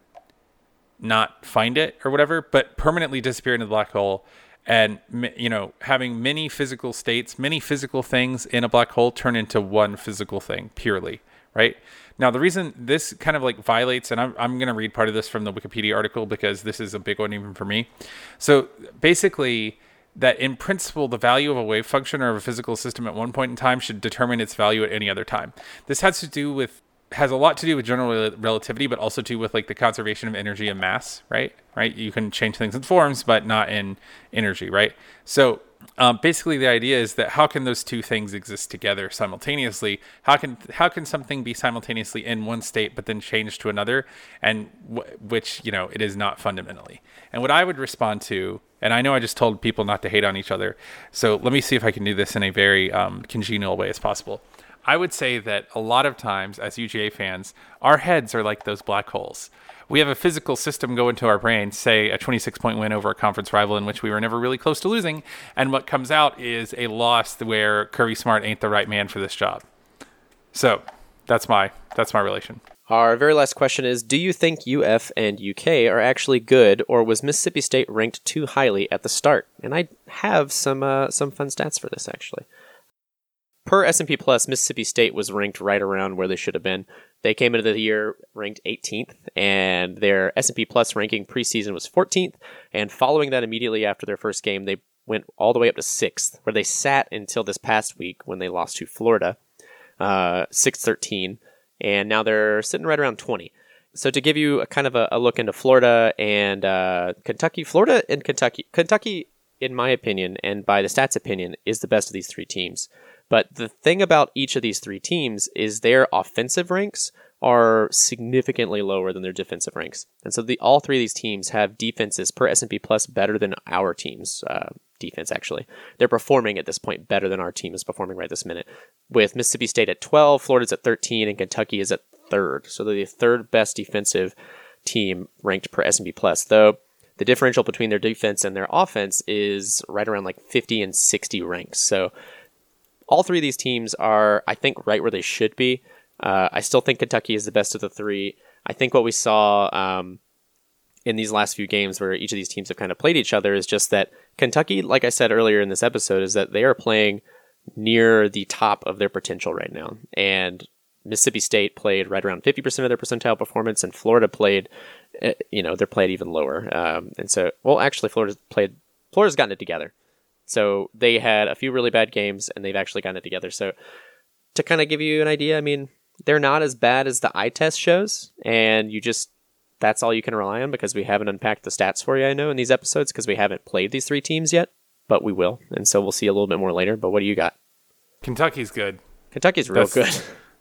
not find it or whatever, but permanently disappear into the black hole. And, you know, having many physical states, many physical things in a black hole turn into one physical thing purely, right? Now, the reason this kind of like violates, and I'm going to read part of this from the Wikipedia article because this is a big one even for me. So basically, that in principle, the value of a wave function or of a physical system at one point in time should determine its value at any other time. This has a lot to do with general relativity, but also to do with like the conservation of energy and mass, right? You can change things in forms, but not in energy, right? So Basically, the idea is that how can those two things exist together simultaneously? How can something be simultaneously in one state but then change to another, and which, you know, it is not fundamentally. And what I would respond to, and I know I just told people not to hate on each other, so let me see if I can do this in a very congenial way as possible. I would say that a lot of times as UGA fans, our heads are like those black holes. We have a physical system go into our brain, say a 26-point win over a conference rival in which we were never really close to losing, and what comes out is a loss where Kirby Smart ain't the right man for this job. So that's my relation. Our very last question is, do you think UF and UK are actually good, or was Mississippi State ranked too highly at the start? And I have some fun stats for this, actually. Per S&P Plus, Mississippi State was ranked right around where they should have been. They came into the year ranked 18th, and their S&P Plus ranking preseason was 14th, and following that immediately after their first game, they went all the way up to 6th, where they sat until this past week when they lost to Florida, 6-13, and now they're sitting right around 20. So to give you a kind of a look into Florida and Kentucky, Florida and Kentucky, in my opinion, and by the stats opinion, is the best of these three teams. But the thing about each of these three teams is their offensive ranks are significantly lower than their defensive ranks. And so all three of these teams have defenses per S&P Plus better than our team's defense, actually. They're performing at this point better than our team is performing right this minute. With Mississippi State at 12, Florida's at 13, and Kentucky is at 3rd. So they're the 3rd best defensive team ranked per S&P Plus, though the differential between their defense and their offense is right around like 50 and 60 ranks. So all three of these teams are, I think, right where they should be. I still think Kentucky is the best of the three. I think what we saw in these last few games where each of these teams have kind of played each other is just that Kentucky, like I said earlier in this episode, is that they are playing near the top of their potential right now. And Mississippi State played right around 50% of their percentile performance, and Florida played, you know, they're played even lower. And so, well, actually, Florida's gotten it together. So they had a few really bad games, and they've actually gotten it together. So to kind of give you an idea, I mean, they're not as bad as the eye test shows, and you just, that's all you can rely on, because we haven't unpacked the stats for you, I know, in these episodes, because we haven't played these three teams yet, but we will. And so we'll see a little bit more later. But what do you got? Kentucky's good. Kentucky's real good.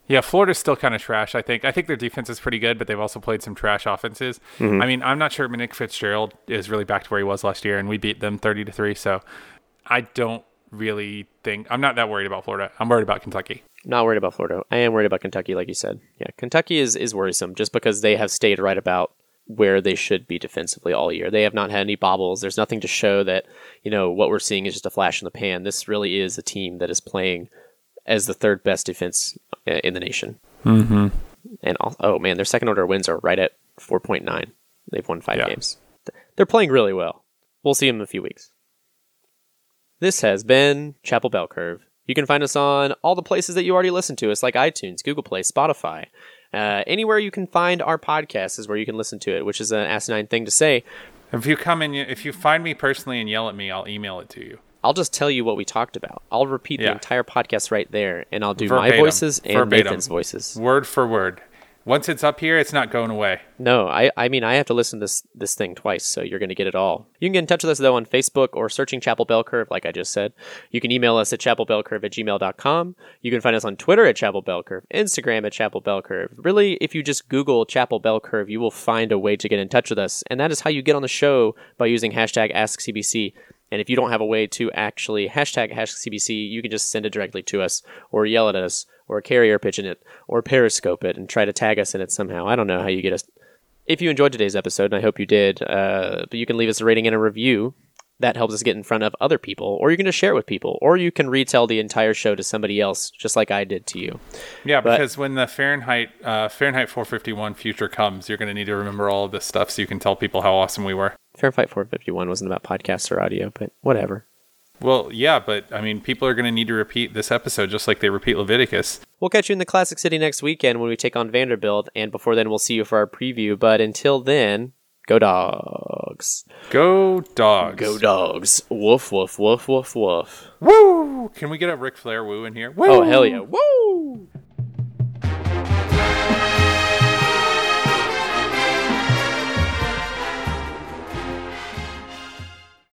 Yeah, Florida's still kind of trash, I think. I think their defense is pretty good, but they've also played some trash offenses. Mm-hmm. I mean, I'm not sure Malik Fitzgerald is really back to where he was last year, and we beat them 30-3, so I don't really think I'm not that worried about Florida. I'm worried about Kentucky. Not worried about Florida. I am worried about Kentucky, like you said. Yeah, Kentucky is worrisome just because they have stayed right about where they should be defensively all year. They have not had any bobbles. There's nothing to show that, you know, what we're seeing is just a flash in the pan. This really is a team that is playing as the 3rd best defense in the nation. Mm-hmm. And oh man, their second order wins are right at 4.9. They've won 5 games. They're playing really well. We'll see them in a few weeks. This has been Chapel Bell Curve. You can find us on all the places that you already listen to us, like iTunes, Google Play, Spotify. Anywhere you can find our podcast is where you can listen to it, which is an asinine thing to say. If you come and if you find me personally and yell at me, I'll email it to you. I'll just tell you what we talked about. I'll repeat the entire podcast right there, and I'll do verbatim, my voices and Nathan's voices. Word for word. Once it's up here, it's not going away. No, I mean, I have to listen to this thing twice, so you're going to get it all. You can get in touch with us, though, on Facebook or searching Chapel Bell Curve, like I just said. You can email us at chapelbellcurve@gmail.com. You can find us on Twitter at Chapel Bell Curve, Instagram at Chapel Bell Curve. Really, if you just Google Chapel Bell Curve, you will find a way to get in touch with us, and that is how you get on the show, by using hashtag AskCBC. And if you don't have a way to actually hashtag CBC, you can just send it directly to us, or yell at us, or carrier pigeon it, or periscope it, and try to tag us in it somehow. I don't know how you get us. If you enjoyed today's episode, and I hope you did, but you can leave us a rating and a review. That helps us get in front of other people, or you can just share it with people, or you can retell the entire show to somebody else, just like I did to you. Yeah, because when the Fahrenheit 451 future comes, you're going to need to remember all of this stuff so you can tell people how awesome we were. Fahrenheit 451 wasn't about podcasts or audio, but whatever. Well, yeah, but I mean, people are going to need to repeat this episode just like they repeat Leviticus. We'll catch you in the Classic City next weekend when we take on Vanderbilt, and before then we'll see you for our preview. But until then, go Dogs. Go Dogs. Go Dogs. Woof, woof, woof, woof, woof. Woo! Can we get a Ric Flair woo in here? Woo! Oh, hell yeah. Woo!